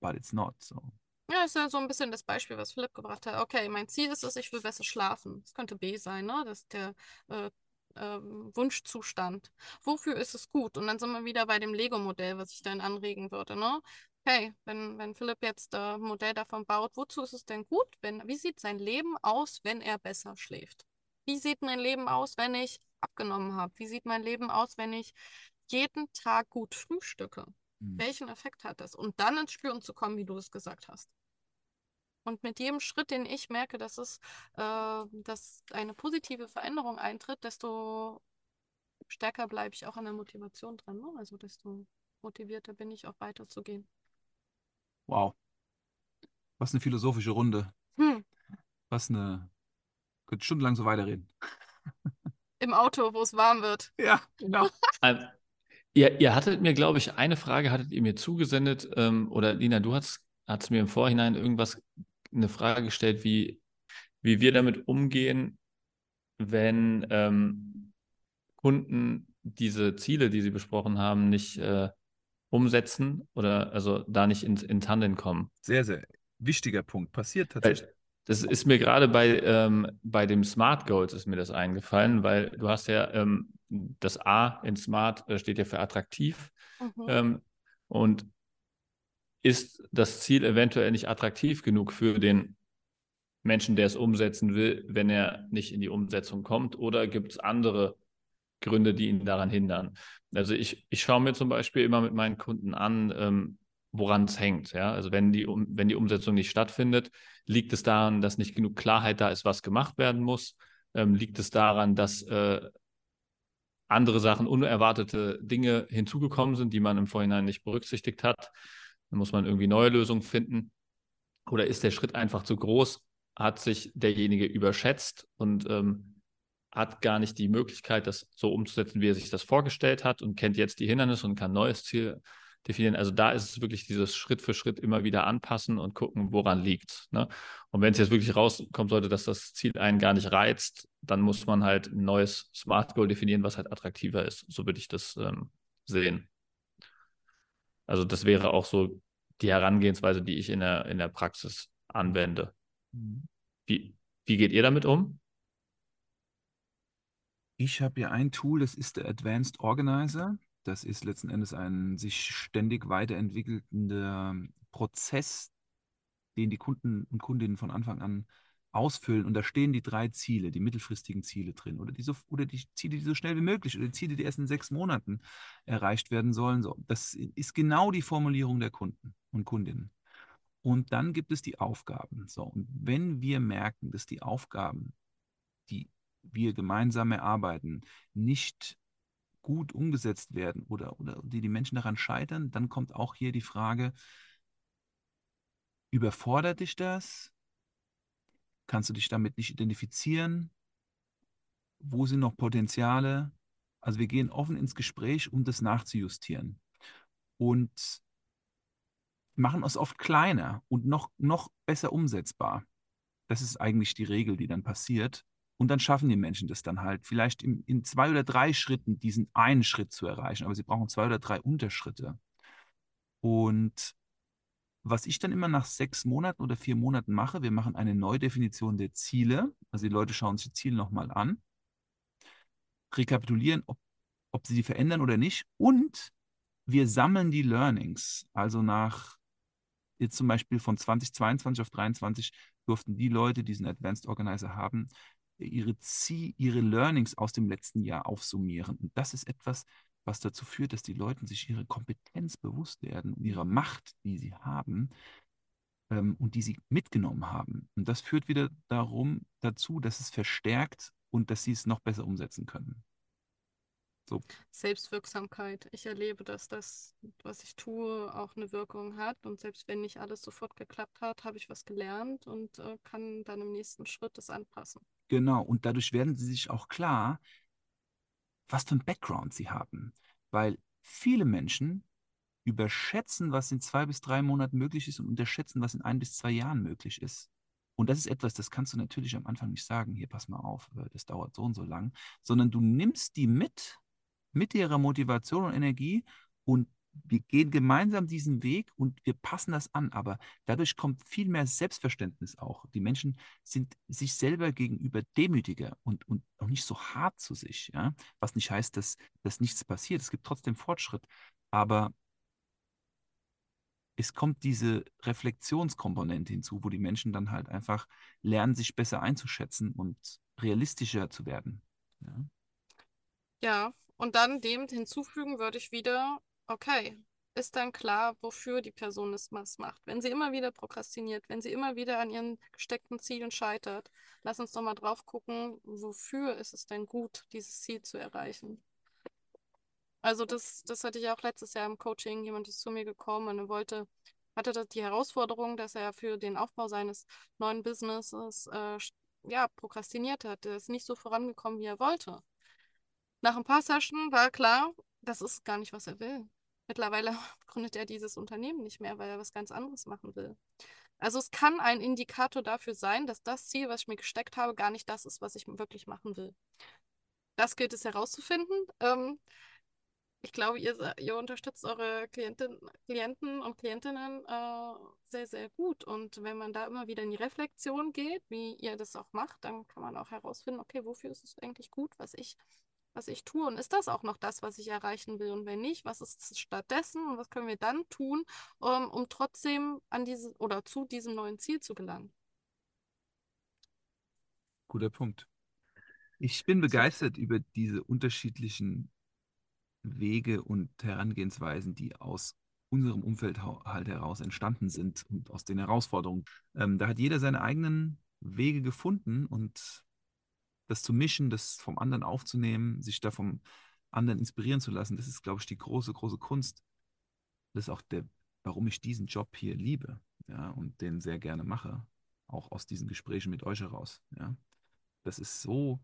but it's not so. Ja, ist ja so ein bisschen das Beispiel, was Philipp gebracht hat. Okay, mein Ziel ist es, ich will besser schlafen. Das könnte B sein, ne? Das ist der äh, äh, Wunschzustand. Wofür ist es gut? Und dann sind wir wieder bei dem Lego-Modell, was ich dann anregen würde, ne? Okay, wenn, wenn Philipp jetzt ein äh, Modell davon baut, wozu ist es denn gut? Wenn, wie sieht sein Leben aus, wenn er besser schläft? Wie sieht mein Leben aus, wenn ich abgenommen habe? Wie sieht mein Leben aus, wenn ich jeden Tag gut frühstücke? Welchen Effekt hat das? Und dann ins Spüren zu kommen, wie du es gesagt hast. Und mit jedem Schritt, den ich merke, dass es, äh, dass eine positive Veränderung eintritt, desto stärker bleibe ich auch an der Motivation dran, ne? Also desto motivierter bin ich, auch weiterzugehen. Wow. Was eine philosophische Runde. Hm. Was eine... Ich könnte stundenlang so weiterreden. Im Auto, wo es warm wird. Ja, genau. Ihr, ihr hattet mir, glaube ich, eine Frage hattet ihr mir zugesendet, ähm, oder Lina, du hast hast mir im Vorhinein irgendwas, eine Frage gestellt, wie, wie wir damit umgehen, wenn ähm, Kunden diese Ziele, die sie besprochen haben, nicht äh, umsetzen oder also da nicht ins in Handeln kommen. Sehr, sehr wichtiger Punkt. Passiert tatsächlich. Das ist mir gerade bei, ähm, bei dem Smart Goals ist mir das eingefallen, weil du hast ja ähm, das A in Smart steht ja für attraktiv. Mhm. Ähm, und ist das Ziel eventuell nicht attraktiv genug für den Menschen, der es umsetzen will, wenn er nicht in die Umsetzung kommt? Oder gibt es andere Gründe, die ihn daran hindern? Also ich, ich schaue mir zum Beispiel immer mit meinen Kunden an, ähm, woran es hängt. Ja? Also wenn die, um, wenn die Umsetzung nicht stattfindet, liegt es daran, dass nicht genug Klarheit da ist, was gemacht werden muss? Ähm, liegt es daran, dass äh, andere Sachen, unerwartete Dinge hinzugekommen sind, die man im Vorhinein nicht berücksichtigt hat? Dann muss man irgendwie neue Lösungen finden. Oder ist der Schritt einfach zu groß? Hat sich derjenige überschätzt und ähm, hat gar nicht die Möglichkeit, das so umzusetzen, wie er sich das vorgestellt hat und kennt jetzt die Hindernisse und kann ein neues Ziel definieren. Also da ist es wirklich dieses Schritt für Schritt immer wieder anpassen und gucken, woran liegt es, ne? Und wenn es jetzt wirklich rauskommen sollte, dass das Ziel einen gar nicht reizt, dann muss man halt ein neues Smart Goal definieren, was halt attraktiver ist. So würde ich das ähm, sehen. Also das wäre auch so die Herangehensweise, die ich in der, in der Praxis anwende. Wie, wie geht ihr damit um? Ich habe ja ein Tool, das ist der Advanced Organizer. Das ist letzten Endes ein sich ständig weiterentwickelnder Prozess, den die Kunden und Kundinnen von Anfang an ausfüllen. Und da stehen die drei Ziele, die mittelfristigen Ziele drin oder die, so, oder die Ziele, die so schnell wie möglich oder die Ziele, die erst in sechs Monaten erreicht werden sollen. So, das ist genau die Formulierung der Kunden und Kundinnen. Und dann gibt es die Aufgaben. So, und wenn wir merken, dass die Aufgaben, die wir gemeinsam erarbeiten, nicht gut umgesetzt werden oder, oder die, die Menschen daran scheitern, dann kommt auch hier die Frage, überfordert dich das? Kannst du dich damit nicht identifizieren? Wo sind noch Potenziale? Also wir gehen offen ins Gespräch, um das nachzujustieren. Und machen es oft kleiner und noch, noch besser umsetzbar. Das ist eigentlich die Regel, die dann passiert. Und dann schaffen die Menschen das dann halt, vielleicht in, in zwei oder drei Schritten diesen einen Schritt zu erreichen. Aber sie brauchen zwei oder drei Unterschritte. Und was ich dann immer nach sechs Monaten oder vier Monaten mache, wir machen eine Neudefinition der Ziele. Also die Leute schauen sich die Ziele nochmal an. rekapitulieren, ob, ob sie die verändern oder nicht. Und wir sammeln die Learnings. Also nach jetzt zum Beispiel von zwanzig zweiundzwanzig auf zwanzig dreiundzwanzig durften die Leute, die diesen Advanced Organizer haben, ihre, Ziel, ihre Learnings aus dem letzten Jahr aufsummieren. Und das ist etwas, was dazu führt, dass die Leute sich ihre Kompetenz bewusst werden und ihrer Macht, die sie haben ähm, und die sie mitgenommen haben. Und das führt wieder darum dazu, dass es verstärkt und dass sie es noch besser umsetzen können. So. Selbstwirksamkeit. Ich erlebe, dass das, was ich tue, auch eine Wirkung hat. Und selbst wenn nicht alles sofort geklappt hat, habe ich was gelernt und äh, kann dann im nächsten Schritt das anpassen. Genau. Und dadurch werden sie sich auch klar, was für ein Background sie haben. Weil viele Menschen überschätzen, was in zwei bis drei Monaten möglich ist und unterschätzen, was in ein bis zwei Jahren möglich ist. Und das ist etwas, das kannst du natürlich am Anfang nicht sagen, hier, pass mal auf, das dauert so und so lang, sondern du nimmst die mit, mit ihrer Motivation und Energie und wir gehen gemeinsam diesen Weg und wir passen das an, aber dadurch kommt viel mehr Selbstverständnis auch. Die Menschen sind sich selber gegenüber demütiger und, und auch nicht so hart zu sich, ja? Was nicht heißt, dass, dass nichts passiert. Es gibt trotzdem Fortschritt, aber es kommt diese Reflexionskomponente hinzu, wo die Menschen dann halt einfach lernen, sich besser einzuschätzen und realistischer zu werden. Ja, ja, und dann dem hinzufügen würde ich wieder, okay, ist dann klar, wofür die Person es macht. Wenn sie immer wieder prokrastiniert, wenn sie immer wieder an ihren gesteckten Zielen scheitert, lass uns doch mal drauf gucken, wofür ist es denn gut, dieses Ziel zu erreichen. Also das, das hatte ich auch letztes Jahr im Coaching, jemand ist zu mir gekommen und wollte, hatte das die Herausforderung, dass er für den Aufbau seines neuen Businesses äh, ja, prokrastiniert hat. Er ist nicht so vorangekommen, wie er wollte. Nach ein paar Sessions war klar, das ist gar nicht, was er will. Mittlerweile gründet er dieses Unternehmen nicht mehr, weil er was ganz anderes machen will. Also es kann ein Indikator dafür sein, dass das Ziel, was ich mir gesteckt habe, gar nicht das ist, was ich wirklich machen will. Das gilt es herauszufinden. Ähm, ich glaube, ihr, ihr unterstützt eure Klientin, Klienten und Klientinnen äh, sehr, sehr gut. Und wenn man da immer wieder in die Reflexion geht, wie ihr das auch macht, dann kann man auch herausfinden, okay, wofür ist es eigentlich gut, was ich was ich tue und ist das auch noch das, was ich erreichen will und wenn nicht, was ist stattdessen und was können wir dann tun, um, um trotzdem an diese oder zu diesem neuen Ziel zu gelangen. Guter Punkt. Ich bin begeistert über diese unterschiedlichen Wege und Herangehensweisen, die aus unserem Umfeld halt heraus entstanden sind und aus den Herausforderungen. Ähm, da hat jeder seine eigenen Wege gefunden und das zu mischen, das vom anderen aufzunehmen, sich da vom anderen inspirieren zu lassen, das ist, glaube ich, die große, große Kunst. Das ist auch der, warum ich diesen Job hier liebe, ja, und den sehr gerne mache, auch aus diesen Gesprächen mit euch heraus. Ja. Das ist so...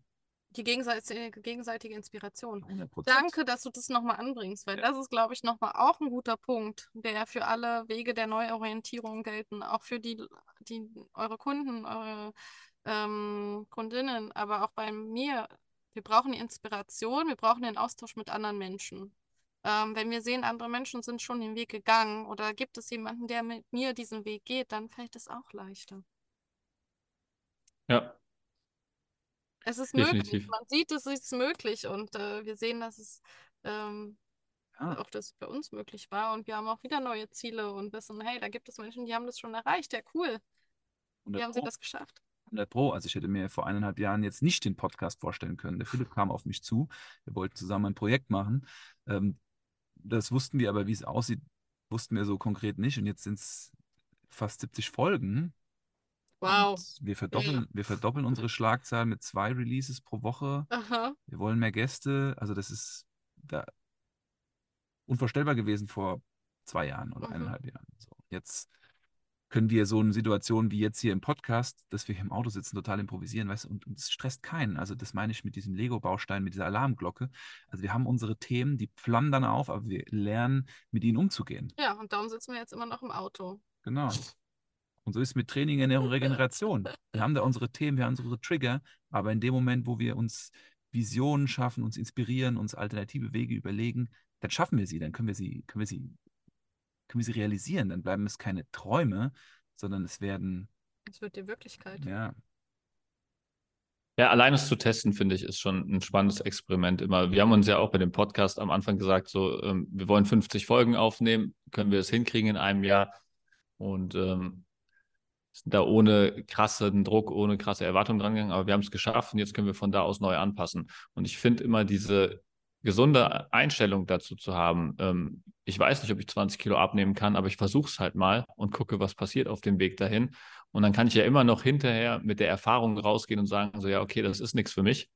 Die gegenseitige, gegenseitige Inspiration. hundert Prozent. Danke, dass du das nochmal anbringst, weil ja, das ist, glaube ich, nochmal auch ein guter Punkt, der für alle Wege der Neuorientierung gelten, auch für die, die eure Kunden, eure Ähm, Kundinnen, aber auch bei mir, wir brauchen die Inspiration, wir brauchen den Austausch mit anderen Menschen. Ähm, wenn wir sehen, andere Menschen sind schon den Weg gegangen oder gibt es jemanden, der mit mir diesen Weg geht, dann fällt es auch leichter. Ja. Es ist definitiv möglich, man sieht, es ist möglich und äh, wir sehen, dass es ähm, ah. auch das bei uns möglich war und wir haben auch wieder neue Ziele und wissen, hey, da gibt es Menschen, die haben das schon erreicht, ja cool. Wie haben sie das geschafft? hundert Pro. Also ich hätte mir vor eineinhalb Jahren jetzt nicht den Podcast vorstellen können. Der Philipp kam auf mich zu. Wir wollten zusammen ein Projekt machen. Ähm, das wussten wir aber, wie es aussieht, wussten wir so konkret nicht. Und jetzt sind es fast siebzig Folgen. Wow. Und wir verdoppeln, ja. wir verdoppeln unsere Schlagzahl mit zwei Releases pro Woche. Aha. Wir wollen mehr Gäste. Also das ist da unvorstellbar gewesen vor zwei Jahren oder mhm. eineinhalb Jahren. So, jetzt können wir so eine Situation wie jetzt hier im Podcast, dass wir hier im Auto sitzen, total improvisieren, weißt du, und es stresst keinen. Also das meine ich mit diesem Lego-Baustein, mit dieser Alarmglocke. Also wir haben unsere Themen, die flammern auf, aber wir lernen, mit ihnen umzugehen. Ja, und darum sitzen wir jetzt immer noch im Auto. Genau. Und so ist es mit Training, Ernährung, Regeneration. Wir haben da unsere Themen, wir haben unsere Trigger, aber in dem Moment, wo wir uns Visionen schaffen, uns inspirieren, uns alternative Wege überlegen, dann schaffen wir sie, dann können wir sie, können wir sie können wir sie realisieren, dann bleiben es keine Träume, sondern es werden... Es wird die Wirklichkeit. Ja. Ja, allein es zu testen, finde ich, ist schon ein spannendes Experiment immer. Wir haben uns ja auch bei dem Podcast am Anfang gesagt, so, ähm, wir wollen fünfzig Folgen aufnehmen, können wir es hinkriegen in einem Jahr und ähm, sind da ohne krassen Druck, ohne krasse Erwartungen rangegangen, aber wir haben es geschafft und jetzt können wir von da aus neu anpassen. Und ich finde immer diese gesunde Einstellung dazu zu haben, ähm, ich weiß nicht, ob ich zwanzig Kilo abnehmen kann, aber ich versuche es halt mal und gucke, was passiert auf dem Weg dahin. Und dann kann ich ja immer noch hinterher mit der Erfahrung rausgehen und sagen, so ja, okay, das ist nichts für mich.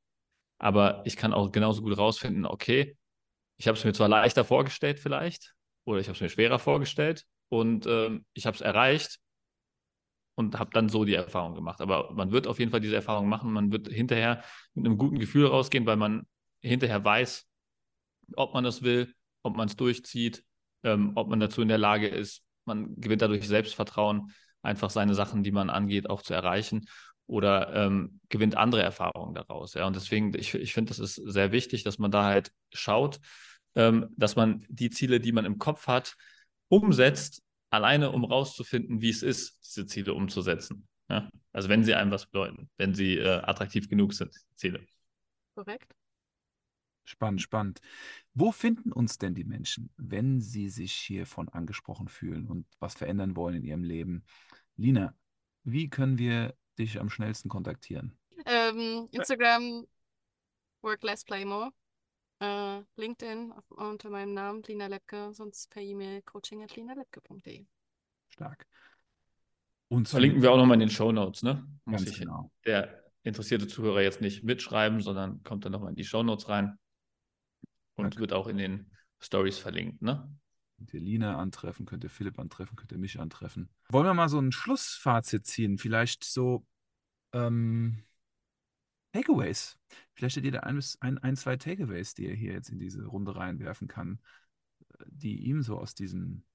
Aber ich kann auch genauso gut rausfinden, okay, ich habe es mir zwar leichter vorgestellt vielleicht oder ich habe es mir schwerer vorgestellt und ähm, ich habe es erreicht und habe dann so die Erfahrung gemacht. Aber man wird auf jeden Fall diese Erfahrung machen. Man wird hinterher mit einem guten Gefühl rausgehen, weil man hinterher weiß, ob man das will, ob man es durchzieht, ähm, ob man dazu in der Lage ist. Man gewinnt dadurch Selbstvertrauen, einfach seine Sachen, die man angeht, auch zu erreichen oder ähm, gewinnt andere Erfahrungen daraus. Ja? Und deswegen, ich, ich finde, das ist sehr wichtig, dass man da halt schaut, ähm, dass man die Ziele, die man im Kopf hat, umsetzt, alleine um rauszufinden, wie es ist, diese Ziele umzusetzen. Ja? Also wenn sie einem was bedeuten, wenn sie äh, attraktiv genug sind, Ziele. Korrekt. Spannend, spannend. Wo finden uns denn die Menschen, wenn sie sich hiervon angesprochen fühlen und was verändern wollen in ihrem Leben? Lina, wie können wir dich am schnellsten kontaktieren? Ähm, Instagram, Work Less Play More, äh, LinkedIn unter meinem Namen, Lina Leppke, sonst per E-Mail coaching at lina leppke punkt de. Stark. Und verlinken wir auch nochmal in den Shownotes, ne? Muss ich genau. Der interessierte Zuhörer jetzt nicht mitschreiben, sondern kommt dann nochmal in die Shownotes rein. Und okay. Wird auch in den Stories verlinkt, ne? Könnt ihr Lina antreffen, könnt ihr Philipp antreffen, könnt ihr mich antreffen. Wollen wir mal so ein Schlussfazit ziehen? Vielleicht so ähm, Takeaways. Vielleicht hättet ihr da ein, ein, ein, zwei Takeaways, die ihr hier jetzt in diese Runde reinwerfen kann, die ihm so aus diesem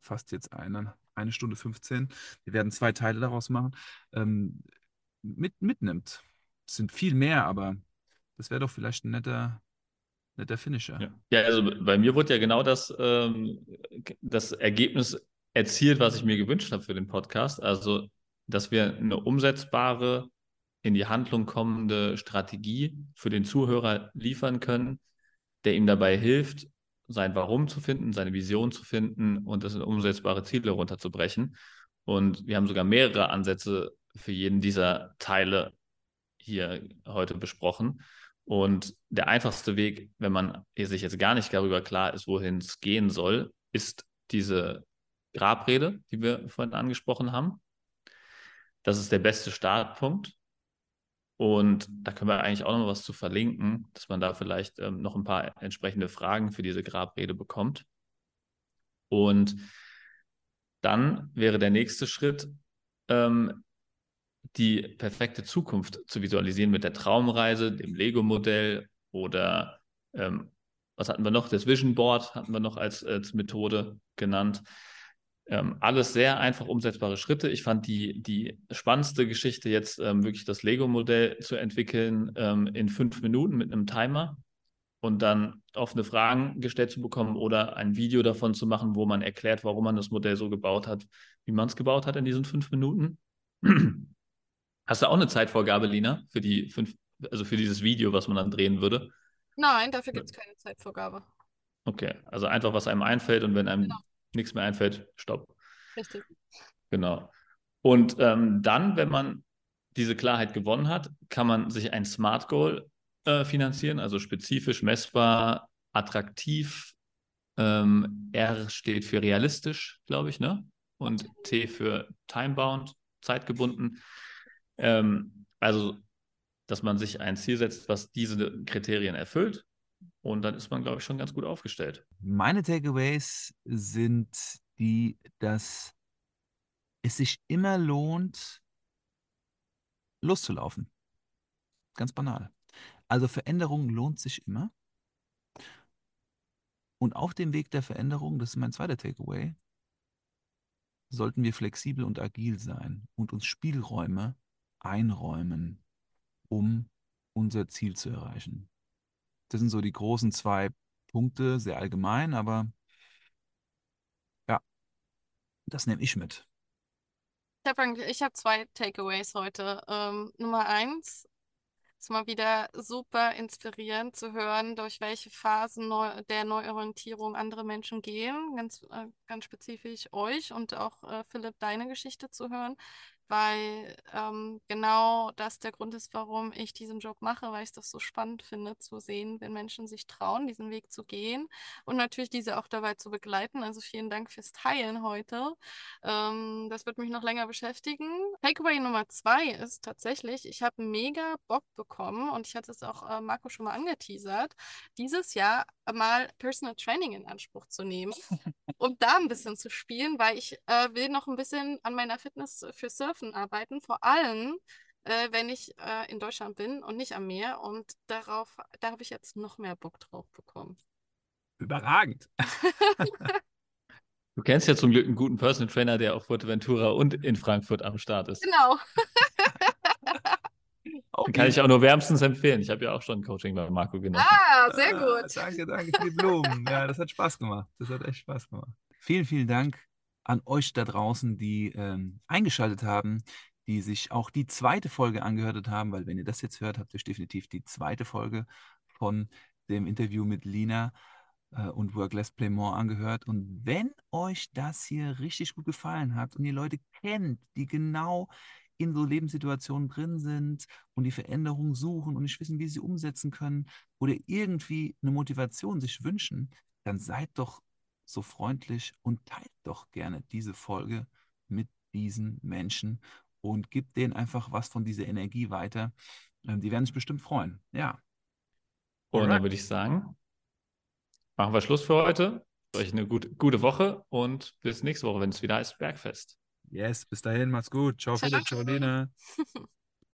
fast jetzt eine, eine Stunde fünfzehn, wir werden zwei Teile daraus machen, ähm, mit, mitnimmt. Es sind viel mehr, aber das wäre doch vielleicht ein netter... Nicht der Finisher. Ja. ja, also bei mir wurde ja genau das, ähm, das Ergebnis erzielt, was ich mir gewünscht habe für den Podcast. Also, dass wir eine umsetzbare, in die Handlung kommende Strategie für den Zuhörer liefern können, der ihm dabei hilft, sein Warum zu finden, seine Vision zu finden und das in umsetzbare Ziele runterzubrechen. Und wir haben sogar mehrere Ansätze für jeden dieser Teile hier heute besprochen. Und der einfachste Weg, wenn man sich jetzt gar nicht darüber klar ist, wohin es gehen soll, ist diese Grabrede, die wir vorhin angesprochen haben. Das ist der beste Startpunkt. Und da können wir eigentlich auch noch mal was zu verlinken, dass man da vielleicht ähm, noch ein paar entsprechende Fragen für diese Grabrede bekommt. Und dann wäre der nächste Schritt, ähm, die perfekte Zukunft zu visualisieren mit der Traumreise, dem Lego-Modell oder ähm, was hatten wir noch? Das Vision Board hatten wir noch als, als Methode genannt. Ähm, alles sehr einfach umsetzbare Schritte. Ich fand die, die spannendste Geschichte jetzt ähm, wirklich das Lego-Modell zu entwickeln ähm, in fünf Minuten mit einem Timer und dann offene Fragen gestellt zu bekommen oder ein Video davon zu machen, wo man erklärt, warum man das Modell so gebaut hat, wie man es gebaut hat in diesen fünf Minuten. Hast du auch eine Zeitvorgabe, Lina, für die fünf, also für dieses Video, was man dann drehen würde? Nein, dafür gibt es keine Zeitvorgabe. Okay, also einfach, was einem einfällt und wenn einem genau. nichts mehr einfällt, stopp. Richtig. Genau. Und ähm, dann, wenn man diese Klarheit gewonnen hat, kann man sich ein Smart Goal äh, finanzieren, also spezifisch, messbar, attraktiv. Ähm, R steht für realistisch, glaube ich, ne? Und T für timebound, zeitgebunden. Ähm, also, dass man sich ein Ziel setzt, was diese Kriterien erfüllt. Und dann ist man, glaube ich, schon ganz gut aufgestellt. Meine Takeaways sind die, dass es sich immer lohnt, loszulaufen. Ganz banal. Also Veränderung lohnt sich immer. Und auf dem Weg der Veränderung, das ist mein zweiter Takeaway, sollten wir flexibel und agil sein und uns Spielräume einräumen, um unser Ziel zu erreichen. Das sind so die großen zwei Punkte, sehr allgemein, aber ja, das nehme ich mit. Ich habe hab zwei Takeaways heute. Ähm, Nummer eins, Es ist mal wieder super inspirierend zu hören, durch welche Phasen neu, der Neuorientierung andere Menschen gehen. Ganz, äh, ganz spezifisch euch und auch äh, Philipp, deine Geschichte zu hören, weil ähm, genau das der Grund ist, warum ich diesen Job mache, weil ich das so spannend finde zu sehen, wenn Menschen sich trauen, diesen Weg zu gehen und natürlich diese auch dabei zu begleiten. Also vielen Dank fürs Teilen heute. Ähm, das wird mich noch länger beschäftigen. Takeaway Nummer zwei ist tatsächlich, ich habe mega Bock bekommen und ich hatte es auch äh, Marco schon mal angeteasert, dieses Jahr mal Personal Training in Anspruch zu nehmen, um da ein bisschen zu spielen, weil ich äh, will noch ein bisschen an meiner Fitness für Surfen arbeiten, vor allem, äh, wenn ich äh, in Deutschland bin und nicht am Meer. Und darauf, da habe ich jetzt noch mehr Bock drauf bekommen. Überragend. Du kennst ja zum Glück einen guten Personal Trainer, der auf Fuerteventura und in Frankfurt am Start ist. Genau. Okay. Kann ich auch nur wärmstens empfehlen. Ich habe ja auch schon ein Coaching bei Marco genossen. Ah, sehr gut. Ah, danke, danke für die Blumen. Ja, das hat Spaß gemacht. Das hat echt Spaß gemacht. Vielen, vielen Dank an euch da draußen, die ähm, eingeschaltet haben, die sich auch die zweite Folge angehört haben, weil wenn ihr das jetzt hört, habt ihr definitiv die zweite Folge von dem Interview mit Lina äh, und Work Less Play More angehört. Und wenn euch das hier richtig gut gefallen hat und ihr Leute kennt, die genau in so Lebenssituationen drin sind und die Veränderung suchen und nicht wissen, wie sie umsetzen können oder irgendwie eine Motivation sich wünschen, dann seid doch so freundlich und teilt doch gerne diese Folge mit diesen Menschen und gebt denen einfach was von dieser Energie weiter. Die werden sich bestimmt freuen. Ja. Und dann würde ich sagen, machen wir Schluss für heute. Euch eine gute, gute Woche und bis nächste Woche, wenn es wieder heißt Bergfest. Yes, bis dahin, macht's gut. Ciao, Philipp, ciao, Lina.